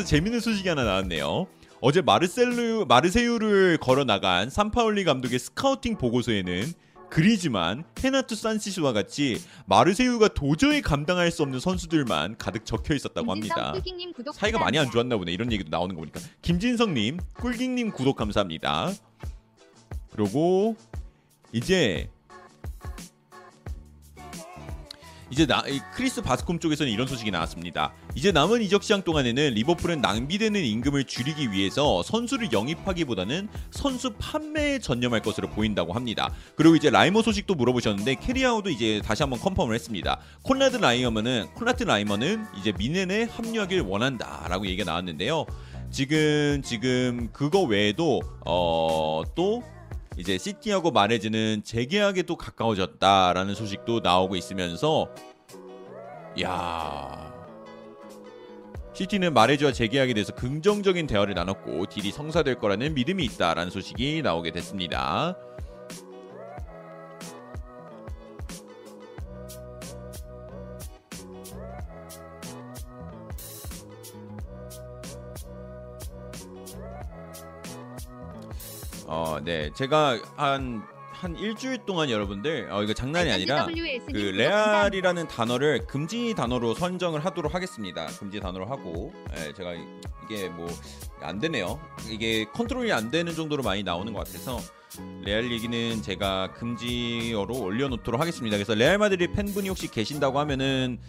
재밌는 소식이 하나 나왔네요. 어제 마르세유를 걸어나간 산파올리 감독의 스카우팅 보고서에는 그리지만, 헤나투 산시스와 같이 마르세유가 도저히 감당할 수 없는 선수들만 가득 적혀있었다고 합니다. 사이가 많이 안 좋았나 보네, 이런 얘기도 나오는 거 보니까. 김진성님, 꿀깅님 구독 감사합니다. 그리고 크리스 바스콤 쪽에서는 이런 소식이 나왔습니다. 이제 남은 이적 시장 동안에는 리버풀은 낭비되는 임금을 줄이기 위해서 선수를 영입하기보다는 선수 판매에 전념할 것으로 보인다고 합니다. 그리고 이제 라이머 소식도 물어보셨는데 캐리아우도 이제 다시 한번 컨펌을 했습니다. 콘라드 라이머는 이제 미넨에 합류하길 원한다라고 얘기가 나왔는데요. 지금 그거 외에도 또 이제 시티하고 마레즈는 재계약에 또 가까워졌다라는 소식도 나오고 있으면서, 야, 시티는 마레즈와 재계약에 대해서 긍정적인 대화를 나눴고 딜이 성사될 거라는 믿음이 있다라는 소식이 나오게 됐습니다. 네, 제가 한 일주일 동안 여러분들, 이거 장난이 아니라 그 레알이라는 단어를 금지 단어로 선정을 하도록 하겠습니다. 금지 단어로 하고, 네, 제가 이게 뭐 안 되네요. 이게 컨트롤이 안 되는 정도로 많이 나오는 것 같아서 레알 얘기는 제가 금지어로 올려놓도록 하겠습니다. 그래서 레알 마드리드 팬분이 혹시 계신다고 하면은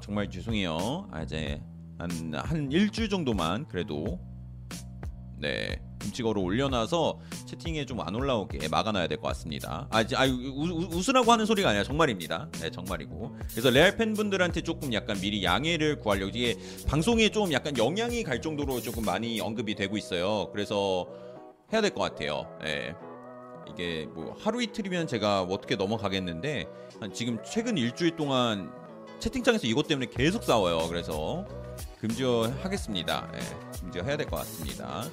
정말 죄송해요. 이제 한 일주일 정도만 그래도 네. 금지어로 올려놔서 채팅에 좀 안 올라오게 막아놔야 될 것 같습니다. 웃으라고 하는 소리가 아니라 정말입니다. 네, 정말이고. 그래서 레알 팬분들한테 조금 약간 미리 양해를 구하려고, 이게 방송에 좀 약간 영향이 갈 정도로 조금 많이 언급이 되고 있어요. 그래서 해야 될 것 같아요. 네. 이게 뭐 하루 이틀이면 제가 어떻게 넘어가겠는데, 지금 최근 일주일 동안 채팅창에서 이것 때문에 계속 싸워요. 그래서 금지어 하겠습니다. 네, 금지어 해야 될 것 같습니다.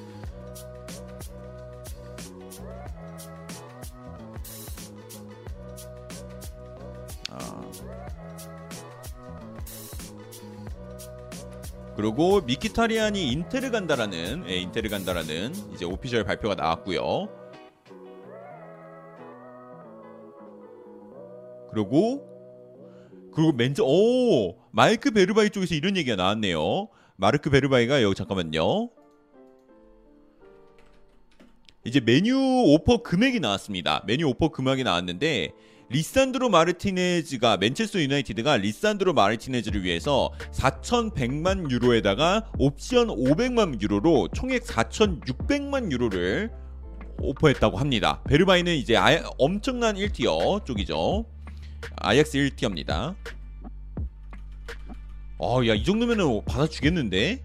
그리고 미키타리안이 인테르 간다라는 이제 오피셜 발표가 나왔고요. 그리고 마르크 베르바이 쪽에서 이런 얘기가 나왔네요. 마르크 베르바이가 여기 잠깐만요. 이제 메뉴 오퍼 금액이 나왔는데 리산드로 마르티네즈가, 맨체스터 유나이티드가 리산드로 마르티네즈를 위해서 4,100만 유로에다가 옵션 500만 유로로 총액 4,600만 유로를 오퍼했다고 합니다. 베르바이는 이제 엄청난 1티어 쪽이죠. 아약스 1티어입니다. 야, 이 정도면은 받아주겠는데?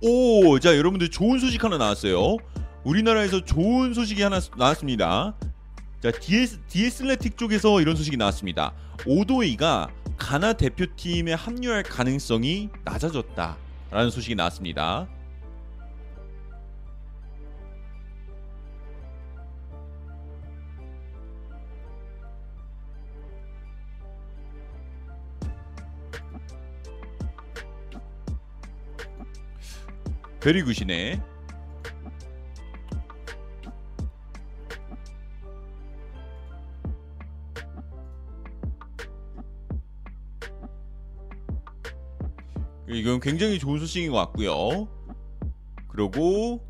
오, 자, 여러분들 좋은 소식 하나 나왔어요. 우리나라에서 좋은 소식이 하나 나왔습니다. 자, 디에슬레틱 쪽에서 이런 소식이 나왔습니다. 오도이가 가나 대표팀에 합류할 가능성이 낮아졌다라는 소식이 나왔습니다. 베리굿이네. 이건 굉장히 좋은 소식인 것 같고요. 그리고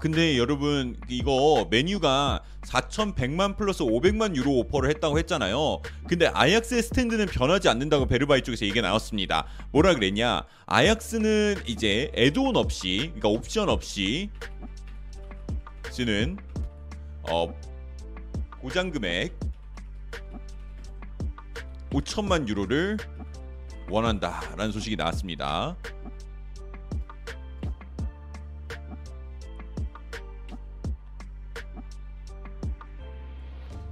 근데 여러분, 이거 메뉴가 4,100만 플러스 500만 유로 오퍼를 했다고 했잖아요. 근데 아약스의 스탠드는 변하지 않는다고 베르바이 쪽에서 얘기가 나왔습니다. 뭐라 그랬냐? 아약스는 이제 애드온 없이, 그러니까 옵션 없이 쓰는 보장 금액 5천만 유로를 원한다라는 소식이 나왔습니다.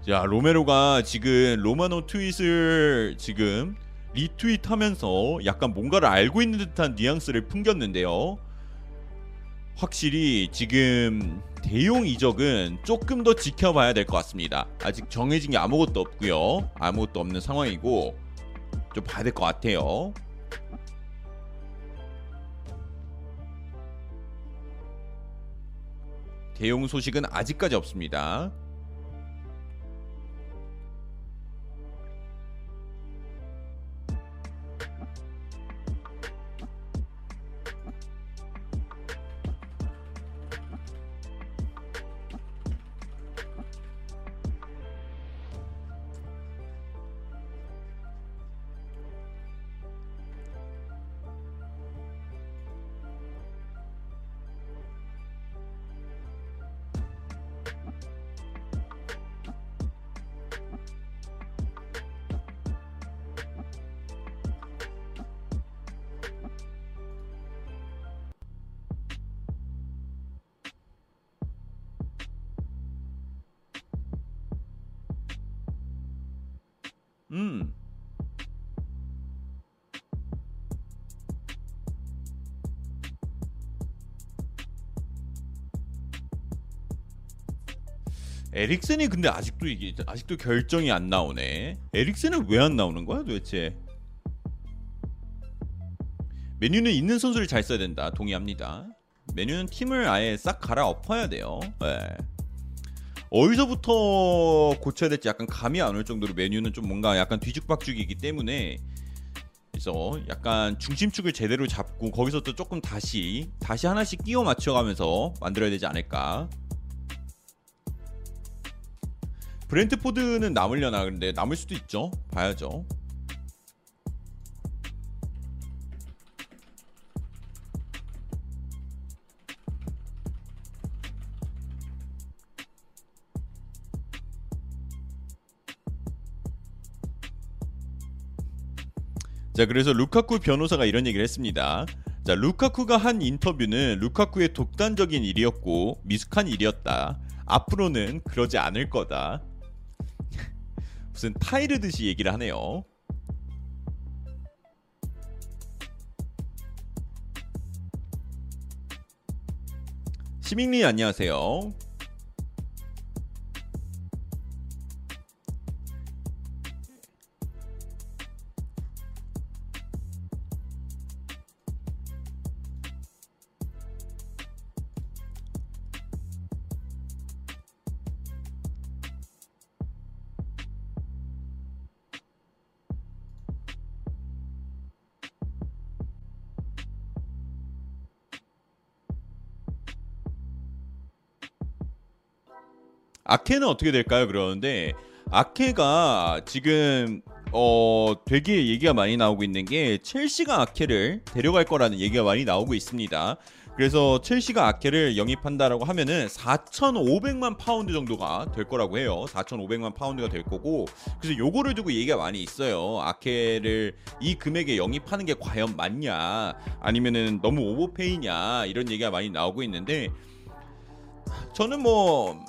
자, 로메로가 지금 로마노 트윗을 지금 리트윗하면서 약간 뭔가를 알고 있는 듯한 뉘앙스를 풍겼는데요. 확실히 지금 대용 이적은 조금 더 지켜봐야 될 것 같습니다. 아직 정해진 게 아무것도 없고요. 아무것도 없는 상황이고 좀 봐야 될 것 같아요. 대용 소식은 아직까지 없습니다. 에릭센이 근데 아직도 이게 아직도 결정이 안 나오네. 에릭센은 왜 안 나오는 거야 도대체? 메뉴는 있는 선수를 잘 써야 된다. 동의합니다. 메뉴는 팀을 아예 싹 갈아엎어야 돼요. 네. 어디서부터 고쳐야 될지 약간 감이 안 올 정도로 메뉴는 좀 뭔가 약간 뒤죽박죽이기 때문에, 그래서 약간 중심축을 제대로 잡고 거기서 또 조금 다시 하나씩 끼워 맞춰가면서 만들어야 되지 않을까. 브랜트포드는 남으려나? 근데 남을 수도 있죠. 봐야죠. 자, 그래서 루카쿠 변호사가 이런 얘기를 했습니다. 자, 루카쿠가 한 인터뷰는 루카쿠의 독단적인 일이었고 미숙한 일이었다. 앞으로는 그러지 않을 거다. 무슨 타이르듯이 얘기를 하네요. 시밍리 안녕하세요. 아케는 어떻게 될까요? 그러는데 아케가 지금 되게 얘기가 많이 나오고 있는 게 첼시가 아케를 데려갈 거라는 얘기가 많이 나오고 있습니다. 그래서 첼시가 아케를 영입한다라고 하면은 4,500만 파운드 정도가 될 거라고 해요. 4,500만 파운드가 될 거고, 그래서 요거를 두고 얘기가 많이 있어요. 아케를 이 금액에 영입하는 게 과연 맞냐, 아니면은 너무 오버페이냐, 이런 얘기가 많이 나오고 있는데, 저는 뭐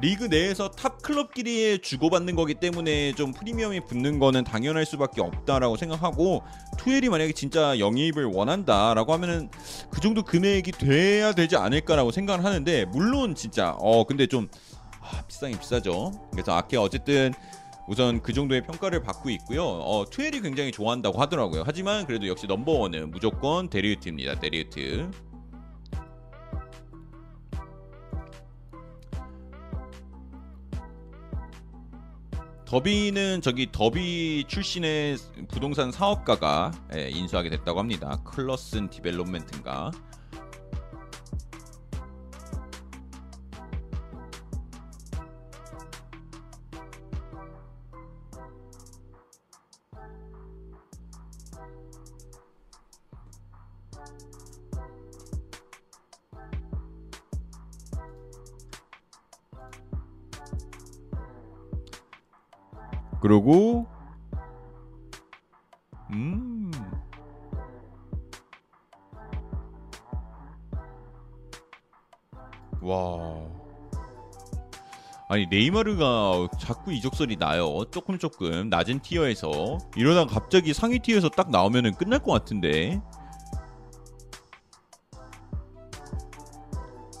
리그 내에서 탑 클럽끼리의 주고받는 거기 때문에 좀 프리미엄이 붙는 거는 당연할 수밖에 없다라고 생각하고, 투엘이 만약에 진짜 영입을 원한다라고 하면은 그 정도 금액이 돼야 되지 않을까라고 생각을 하는데, 물론 진짜 근데 좀 비싸긴 비싸죠. 그래서 아케 어쨌든 우선 그 정도의 평가를 받고 있고요. 투엘이 굉장히 좋아한다고 하더라고요. 하지만 그래도 역시 넘버원은 무조건 데리우트입니다. 데리우트. 더비는 저기 더비 출신의 부동산 사업가가 인수하게 됐다고 합니다. 클러슨 디벨롭멘트인가? 그러고 와, 아니 네이마르가 자꾸 이적설이 나요. 조금 낮은 티어에서 이러다가 갑자기 상위 티어에서 딱 나오면은 끝날 것 같은데.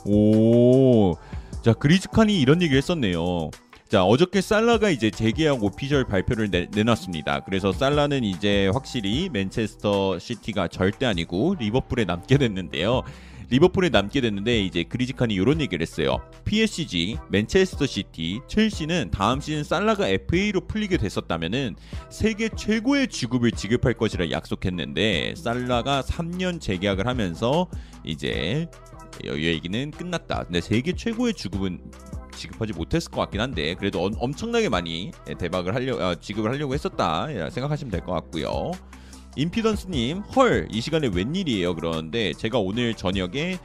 오, 자 그리즈칸이 이런 얘기를 했었네요. 자 어저께 살라가 이제 재계약고 오피셜 발표를 내놨습니다. 그래서 살라는 이제 확실히 맨체스터 시티가 절대 아니고 리버풀에 남게 됐는데요. 리버풀에 남게 됐는데 이제 그리지칸이 이런 얘기를 했어요. PSG, 맨체스터 시티, 첼시는 다음 시즌 살라가 FA로 풀리게 됐었다면은 세계 최고의 주급을 지급할 것이라 약속했는데 살라가 3년 재계약을 하면서 이제 이 얘기는 끝났다. 근데 세계 최고의 주급은 지급하지 못했을 것 같긴 한데 그래도 엄청나게 많이 지급을 하려고 했었다 생각하시면 될 것 같고요. 임피던스님, 헐, 이 시간에 웬일이에요? 그러는데 제가 오늘 저녁에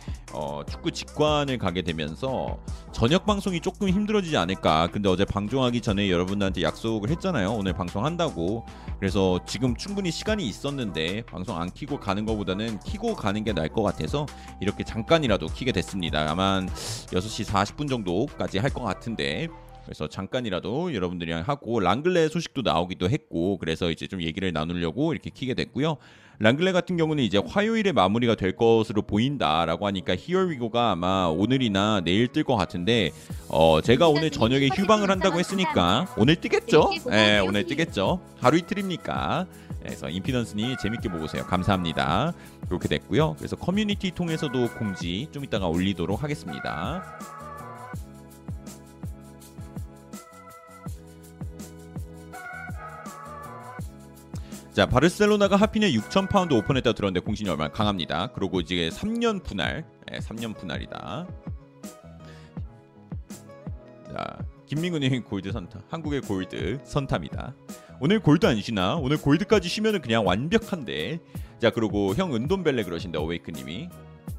축구 직관을 가게 되면서 저녁 방송이 조금 힘들어지지 않을까. 근데 어제 방송하기 전에 여러분들한테 약속을 했잖아요. 오늘 방송한다고. 그래서 지금 충분히 시간이 있었는데 방송 안 켜고 가는 것보다는 켜고 가는 게 나을 것 같아서 이렇게 잠깐이라도 켜게 됐습니다. 아마 6시 40분 정도까지 할 것 같은데 그래서 잠깐이라도 여러분들이랑 하고 랑글레 소식도 나오기도 했고 그래서 이제 좀 얘기를 나누려고 이렇게 키게 됐고요. 랑글레 같은 경우는 이제 화요일에 마무리가 될 것으로 보인다라고 하니까 Here we go가 아마 오늘이나 내일 뜰 것 같은데 제가 오늘 저녁에 휴방을 한다고 했으니까 오늘 뜨겠죠? 네, 오늘 뜨겠죠. 하루 이틀입니까? 그래서 임피던스님 재밌게 보고 오세요. 감사합니다. 이렇게 됐고요. 그래서 커뮤니티 통해서도 공지 좀 이따가 올리도록 하겠습니다. 자, 바르셀로나가 하피냐 6,000파운드 오픈했다 들었는데 공신이 얼마나 강합니다. 그리고 이제 3년 분할, 3년 분할이다. 자, 김민구님 골드 선탐, 한국의 골드 선탐이다. 오늘 골드 안 쉬나? 오늘 골드까지 쉬면은 그냥 완벽한데. 자, 그리고 형 은돔벨레 그러신데 어웨이크님이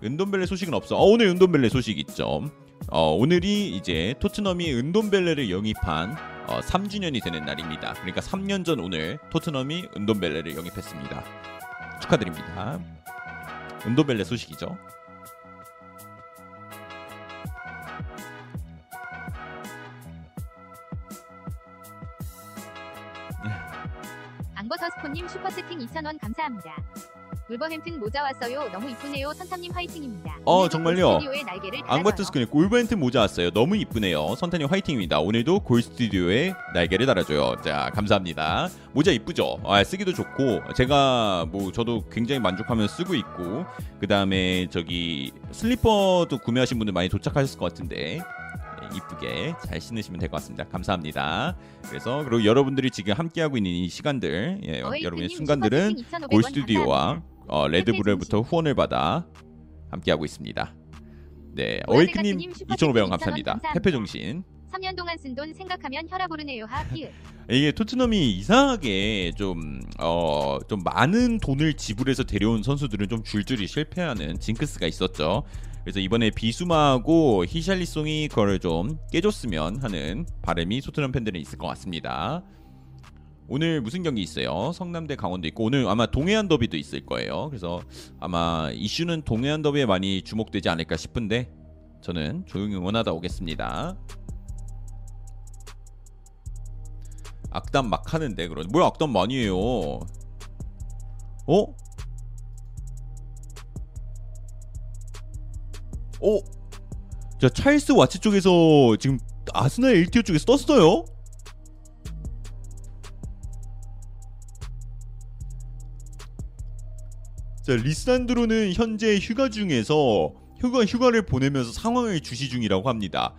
은돔벨레 소식은 없어. 오늘 은돔벨레 소식 있죠. 오늘이 이제 토트넘이 은돔벨레를 영입한 3주년이 되는 날입니다. 그러니까 3년 전 오늘 토트넘이 은돔벨레를 영입했습니다. 축하드립니다. 은돔벨레 소식이죠. 앙버서스코님 슈퍼채팅 2,000원 감사합니다. 울버햄튼 모자 왔어요. 너무 이쁘네요. 선탐님 화이팅입니다. 정말요. 앙버터스크님 울버햄튼 모자 왔어요. 너무 이쁘네요. 선탐님 화이팅입니다. 오늘도 골스튜디오에 날개를 달아줘요. 자 감사합니다. 모자 이쁘죠? 쓰기도 좋고 제가 저도 굉장히 만족하면 쓰고 있고 그 다음에 저기 슬리퍼도 구매하신 분들 많이 도착하셨을 것 같은데 이쁘게 잘 신으시면 될 것 같습니다. 감사합니다. 그래서 그리고 여러분들이 지금 함께하고 있는 이 시간들 여러분의 순간들은 골스튜디오와 레드불로부터 후원을 받아 함께하고 있습니다. 네, 어이크님 2,500원 감사합니다. 페페정신 3년 동안 쓴 돈 생각하면 혈압 오르네요. 하피 이게 토트넘이 이상하게 좀 많은 돈을 지불해서 데려온 선수들은 좀 줄줄이 실패하는 징크스가 있었죠. 그래서 이번에 비수마하고 히샬리송이 그걸 좀 깨줬으면 하는 바람이 토트넘 팬들은 있을 것 같습니다. 오늘 무슨 경기 있어요? 성남대 강원도 있고 오늘 아마 동해안 더비도 있을 거예요. 그래서 아마 이슈는 동해안 더비에 많이 주목되지 않을까 싶은데 저는 조용히 응원하다 오겠습니다. 악담 막 하는데 그런 뭐야 악담 많이 해요. 자 찰스 와치 쪽에서 지금 아스날 LTO 쪽에서 떴어요? 자 리산드로는 현재 휴가 중에서 휴가를 보내면서 상황을 주시 중이라고 합니다.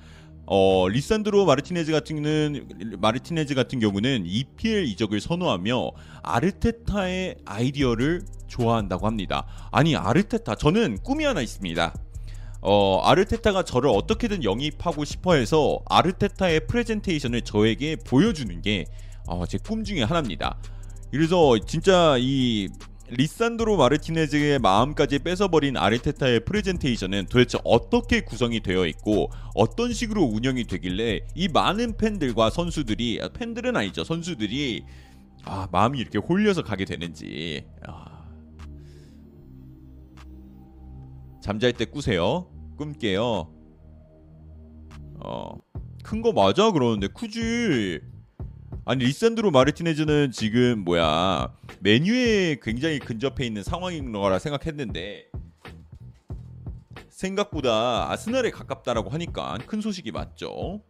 리산드로 마르티네즈 같은 경우는 EPL 이적을 선호하며 아르테타의 아이디어를 좋아한다고 합니다. 아니 아르테타 저는 꿈이 하나 있습니다. 아르테타가 저를 어떻게든 영입하고 싶어해서 아르테타의 프레젠테이션을 저에게 보여주는 게 제 꿈 중에 하나입니다. 그래서 진짜 이 리산드로 마르티네즈의 마음까지 뺏어버린 아르테타의 프레젠테이션은 도대체 어떻게 구성이 되어 있고 어떤 식으로 운영이 되길래 이 많은 팬들과 선수들이 팬들은 아니죠 선수들이 마음이 이렇게 홀려서 가게 되는지 잠잘 때 꾸세요 꿈 깨요 큰 거 맞아 그러는데 크지 아니 리산드로 마르티네즈는 지금 메뉴에 굉장히 근접해 있는 상황인 거라 생각했는데 생각보다 아스날에 가깝다라고 하니까 큰 소식이 맞죠.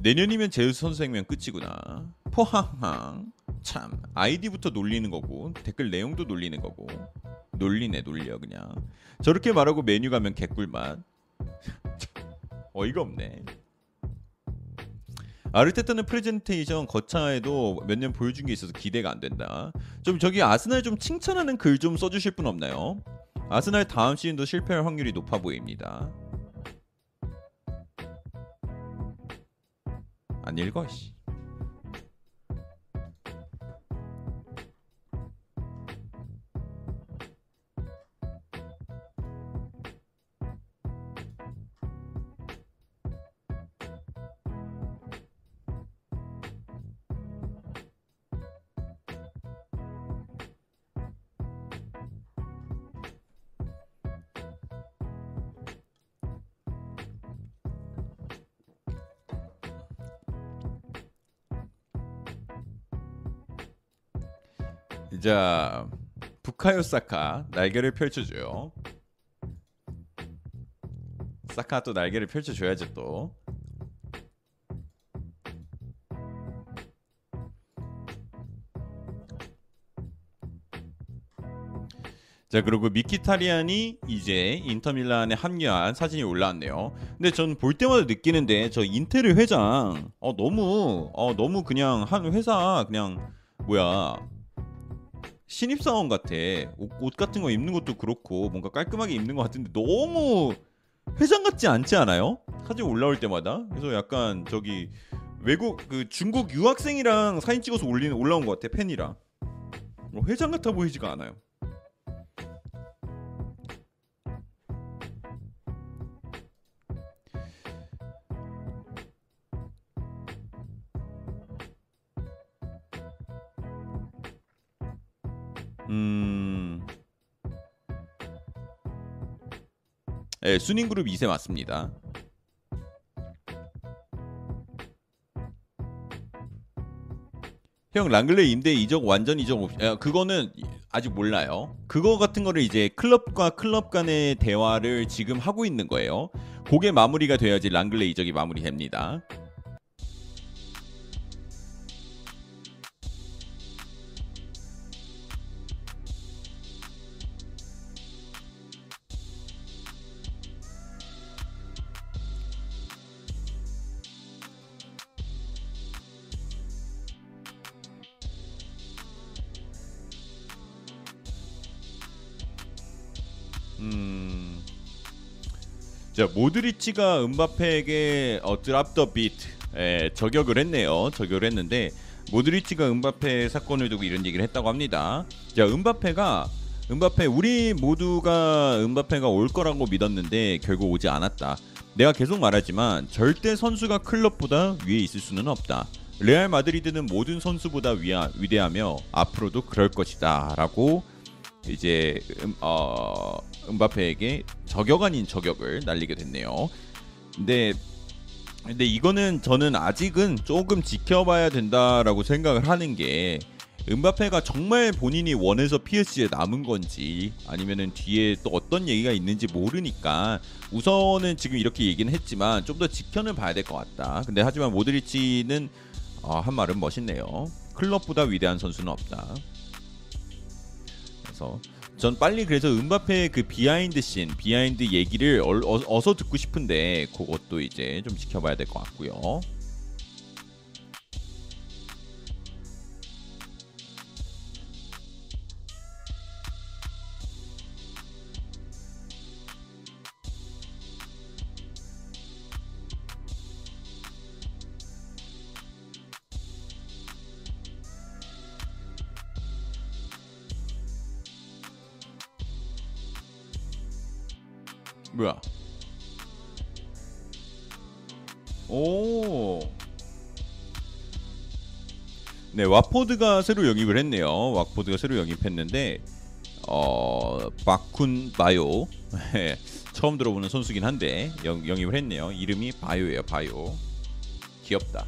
내년이면 제우스 선수 생명 끝이구나. 포항항. 참 아이디부터 놀리는 거고 댓글 내용도 놀리는 거고 놀리네 놀려 그냥. 저렇게 말하고 메뉴 가면 개꿀맛. 어이가 없네. 아르테타는 프레젠테이션 거창해도 몇 년 보여준 게 있어서 기대가 안 된다. 좀 저기 아스날 좀 칭찬하는 글 좀 써주실 분 없나요? 아스날 다음 시즌도 실패할 확률이 높아 보입니다. 안 읽어 씨. 자, 부카요 사카 날개를 펼쳐줘요. 사카 또 날개를 펼쳐줘야지 또. 자, 그리고 미키타리안이 이제 인터밀란에 합류한 사진이 올라왔네요. 근데 전 볼 때마다 느끼는데 저 인테르 회장 너무 그냥 한 회사 그냥 뭐야. 신입사원 같아. 옷 같은 거 입는 것도 그렇고 뭔가 깔끔하게 입는 것 같은데 너무 회장 같지 않지 않아요? 사진 올라올 때마다. 그래서 약간 저기 외국 그 중국 유학생이랑 사진 찍어서 올라온 것 같아. 팬이랑. 회장 같아 보이지가 않아요. 예, 수닝그룹 2세 맞습니다. 형 랑글레 임대 이적 완전 이적 없이 그거는 아직 몰라요. 그거 같은 거를 이제 클럽과 클럽 간의 대화를 지금 하고 있는 거예요. 그게 마무리가 돼야지 랑글레 이적이 마무리됩니다. 자, 모드리치가 음바페에게 드랍 더 비트 저격을 했네요. 저격을 했는데 모드리치가 음바페 사건을 두고 이런 얘기를 했다고 합니다. 자, 음바페 우리 모두가 음바페가 올 거라고 믿었는데 결국 오지 않았다. 내가 계속 말하지만 절대 선수가 클럽보다 위에 있을 수는 없다. 레알 마드리드는 모든 선수보다 위대하며 앞으로도 그럴 것이다 라고 이제 음바페에게 저격 아닌 저격을 날리게 됐네요. 근데 이거는 저는 아직은 조금 지켜봐야 된다라고 생각을 하는 게 음바페가 정말 본인이 원해서 PSG에 남은 건지 아니면은 뒤에 또 어떤 얘기가 있는지 모르니까 우선은 지금 이렇게 얘기는 했지만 좀 더 지켜는 봐야 될 것 같다. 근데 하지만 모드리치는 한 말은 멋있네요. 클럽보다 위대한 선수는 없다. 그래서 전 빨리 그래서 음바페의 그 비하인드 얘기를 어서 듣고 싶은데 그것도 이제 좀 지켜봐야 될 것 같고요. 뭐야? 오. 네, 왓포드가 새로 영입을 했네요. 왓포드가 새로 영입했는데 바쿤 바요. 처음 들어보는 선수긴 한데 영입을 했네요. 이름이 바요예요. 바요. 귀엽다.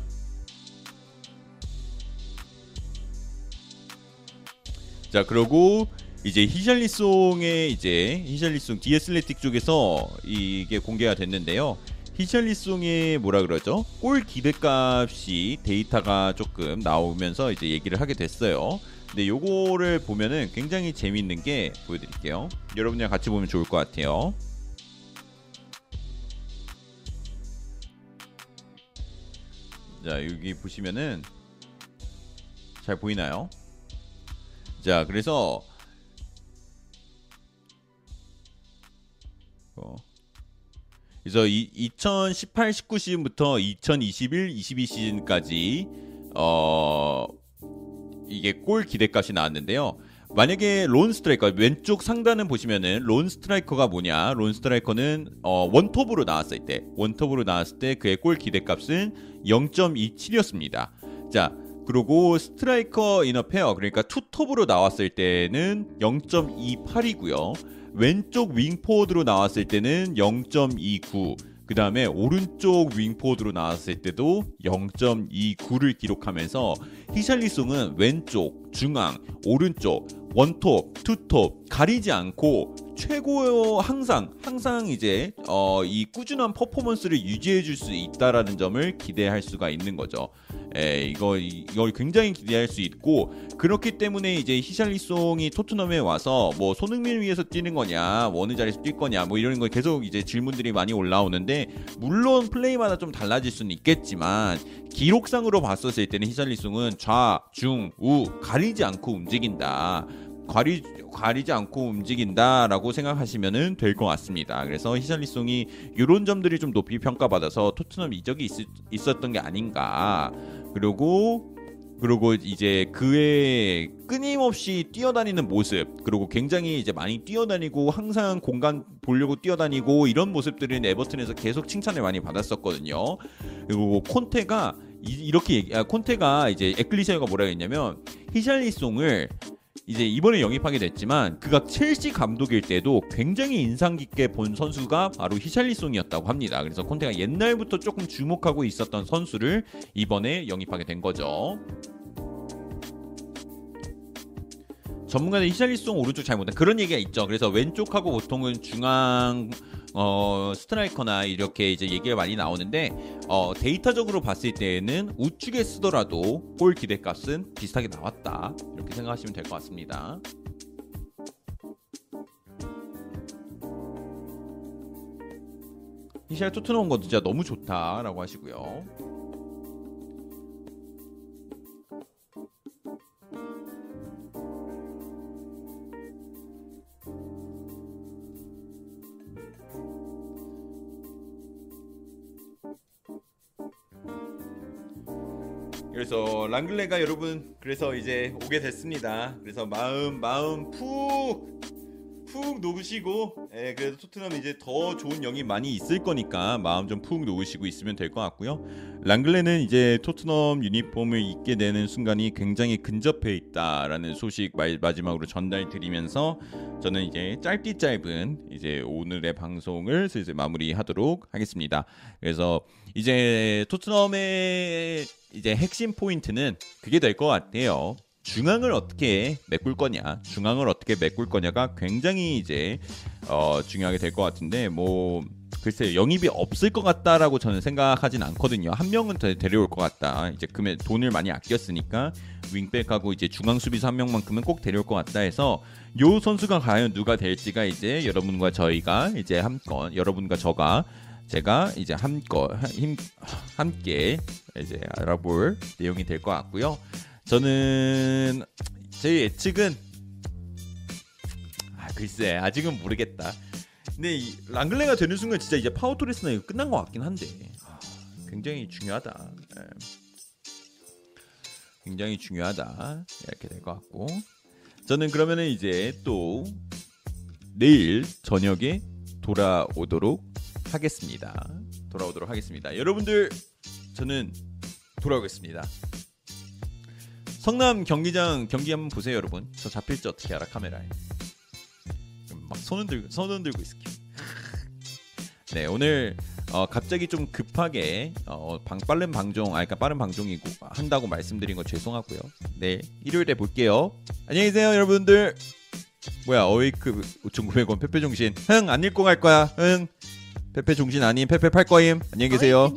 자, 그리고 이제 히샬리송의 이제 히샬리송 디애슬레틱 쪽에서 이게 공개가 됐는데요. 히샬리송의 뭐라 그러죠? 골 기대값이 데이터가 조금 나오면서 이제 얘기를 하게 됐어요. 근데 요거를 보면은 굉장히 재밌는 게 보여드릴게요. 여러분이랑 같이 보면 좋을 것 같아요. 자, 여기 보시면은 잘 보이나요? 자, 그래서 그래서 2018-19 시즌부터 2021-22 시즌까지 이게 골 기대값이 나왔는데요. 만약에 론 스트라이커 왼쪽 상단은 보시면은 론 스트라이커가 뭐냐? 론 스트라이커는 원톱으로 나왔을 때, 그의 골 기대값은 0.27이었습니다. 자, 그리고 스트라이커 이너 페어, 그러니까 투톱으로 나왔을 때는 0.28이고요. 왼쪽 윙포워드로 나왔을 때는 0.29, 그 다음에 오른쪽 윙포워드로 나왔을 때도 0.29를 기록하면서 히샬리송은 왼쪽, 중앙, 오른쪽, 원톱, 투톱 가리지 않고 최고 항상 이제 이 꾸준한 퍼포먼스를 유지해 줄 수 있다라는 점을 기대할 수가 있는 거죠. 이걸 굉장히 기대할 수 있고, 그렇기 때문에 이제 히샬리송이 토트넘에 와서 뭐 손흥민을 위해서 뛰는 거냐, 어느 자리에서 뛸 거냐, 뭐 이런 거 계속 이제 질문들이 많이 올라오는데, 물론 플레이마다 좀 달라질 수는 있겠지만 기록상으로 봤었을 때는 히샬리송은 좌, 중, 우 가리지 않고 움직인다. 가리지 않고 움직인다라고 생각하시면 될 것 같습니다. 그래서 히샬리송이 이런 점들이 좀 높이 평가받아서 토트넘 이적이 있었던 게 아닌가. 그리고 이제 그의 끊임없이 뛰어다니는 모습, 그리고 굉장히 이제 많이 뛰어다니고 항상 공간 보려고 뛰어다니고 이런 모습들은 에버튼에서 계속 칭찬을 많이 받았었거든요. 그리고 콘테가 콘테가 이제 에클리시아가 뭐라고 했냐면, 히샬리송을 이제 이번에 영입하게 됐지만 그가 첼시 감독일 때도 굉장히 인상 깊게 본 선수가 바로 히샬리송이었다고 합니다. 그래서 콘테가 옛날부터 조금 주목하고 있었던 선수를 이번에 영입하게 된 거죠. 전문가들 히샬리송 오른쪽 잘못한 그런 얘기가 있죠. 그래서 왼쪽하고 보통은 중앙 스트라이커나 이렇게 이제 얘기가 많이 나오는데, 데이터적으로 봤을 때에는 우측에 쓰더라도 골 기대값은 비슷하게 나왔다, 이렇게 생각하시면 될 것 같습니다. 히샬 토트넘 거 진짜 너무 좋다라고 하시고요. 그래서 랑글레가 여러분 그래서 이제 오게 됐습니다. 그래서 마음 푹 놓으시고, 그래도 토트넘 이제 더 좋은 영입 많이 있을 거니까 마음 좀 푹 놓으시고 있으면 될 것 같고요. 랑글레는 이제 토트넘 유니폼을 입게 되는 순간이 굉장히 근접해 있다라는 소식 마지막으로 전달드리면서 저는 이제 짧은 이제 오늘의 방송을 슬슬 마무리하도록 하겠습니다. 그래서 이제 토트넘의 이제 핵심 포인트는 그게 될 것 같아요. 중앙을 어떻게 메꿀 거냐, 가 굉장히 이제 중요하게 될 것 같은데, 뭐 글쎄요, 영입이 없을 것 같다라고 저는 생각하진 않거든요. 한 명은 더 데려올 것 같다. 이제 금액 돈을 많이 아꼈으니까 윙백하고 이제 중앙 수비수 한 명만큼은 꼭 데려올 것 같다 해서, 요 선수가 과연 누가 될지가 이제 여러분과 저희가 이제 한건 여러분과 제가 이제 함께 이제 알아볼 내용이 될 것 같고요. 저는 제 예측은 글쎄 아직은 모르겠다. 근데 이 랑글레가 되는 순간 진짜 이제 파워토레스나 이거 끝난 것 같긴 한데, 굉장히 중요하다. 이렇게 될 것 같고, 저는 그러면은 이제 또 내일 저녁에 돌아오도록 하겠습니다. 여러분들, 저는 돌아오겠습니다. 성남 경기장 경기 한번 보세요, 여러분. 저 잡힐지 어떻게 알아, 카메라에. 막 손흔들고 있을게요. 네, 오늘 갑자기 좀 급하게 빠른 방송이고 한다고 말씀드린 거 죄송하고요. 네, 일요일에 볼게요. 안녕히 계세요, 여러분들. 뭐야 어웨이크 5,900원 페페 종신. 흥 안 읽고 갈 거야. 흥 페페 종신 아님 페페 팔 거임. 안녕히 계세요.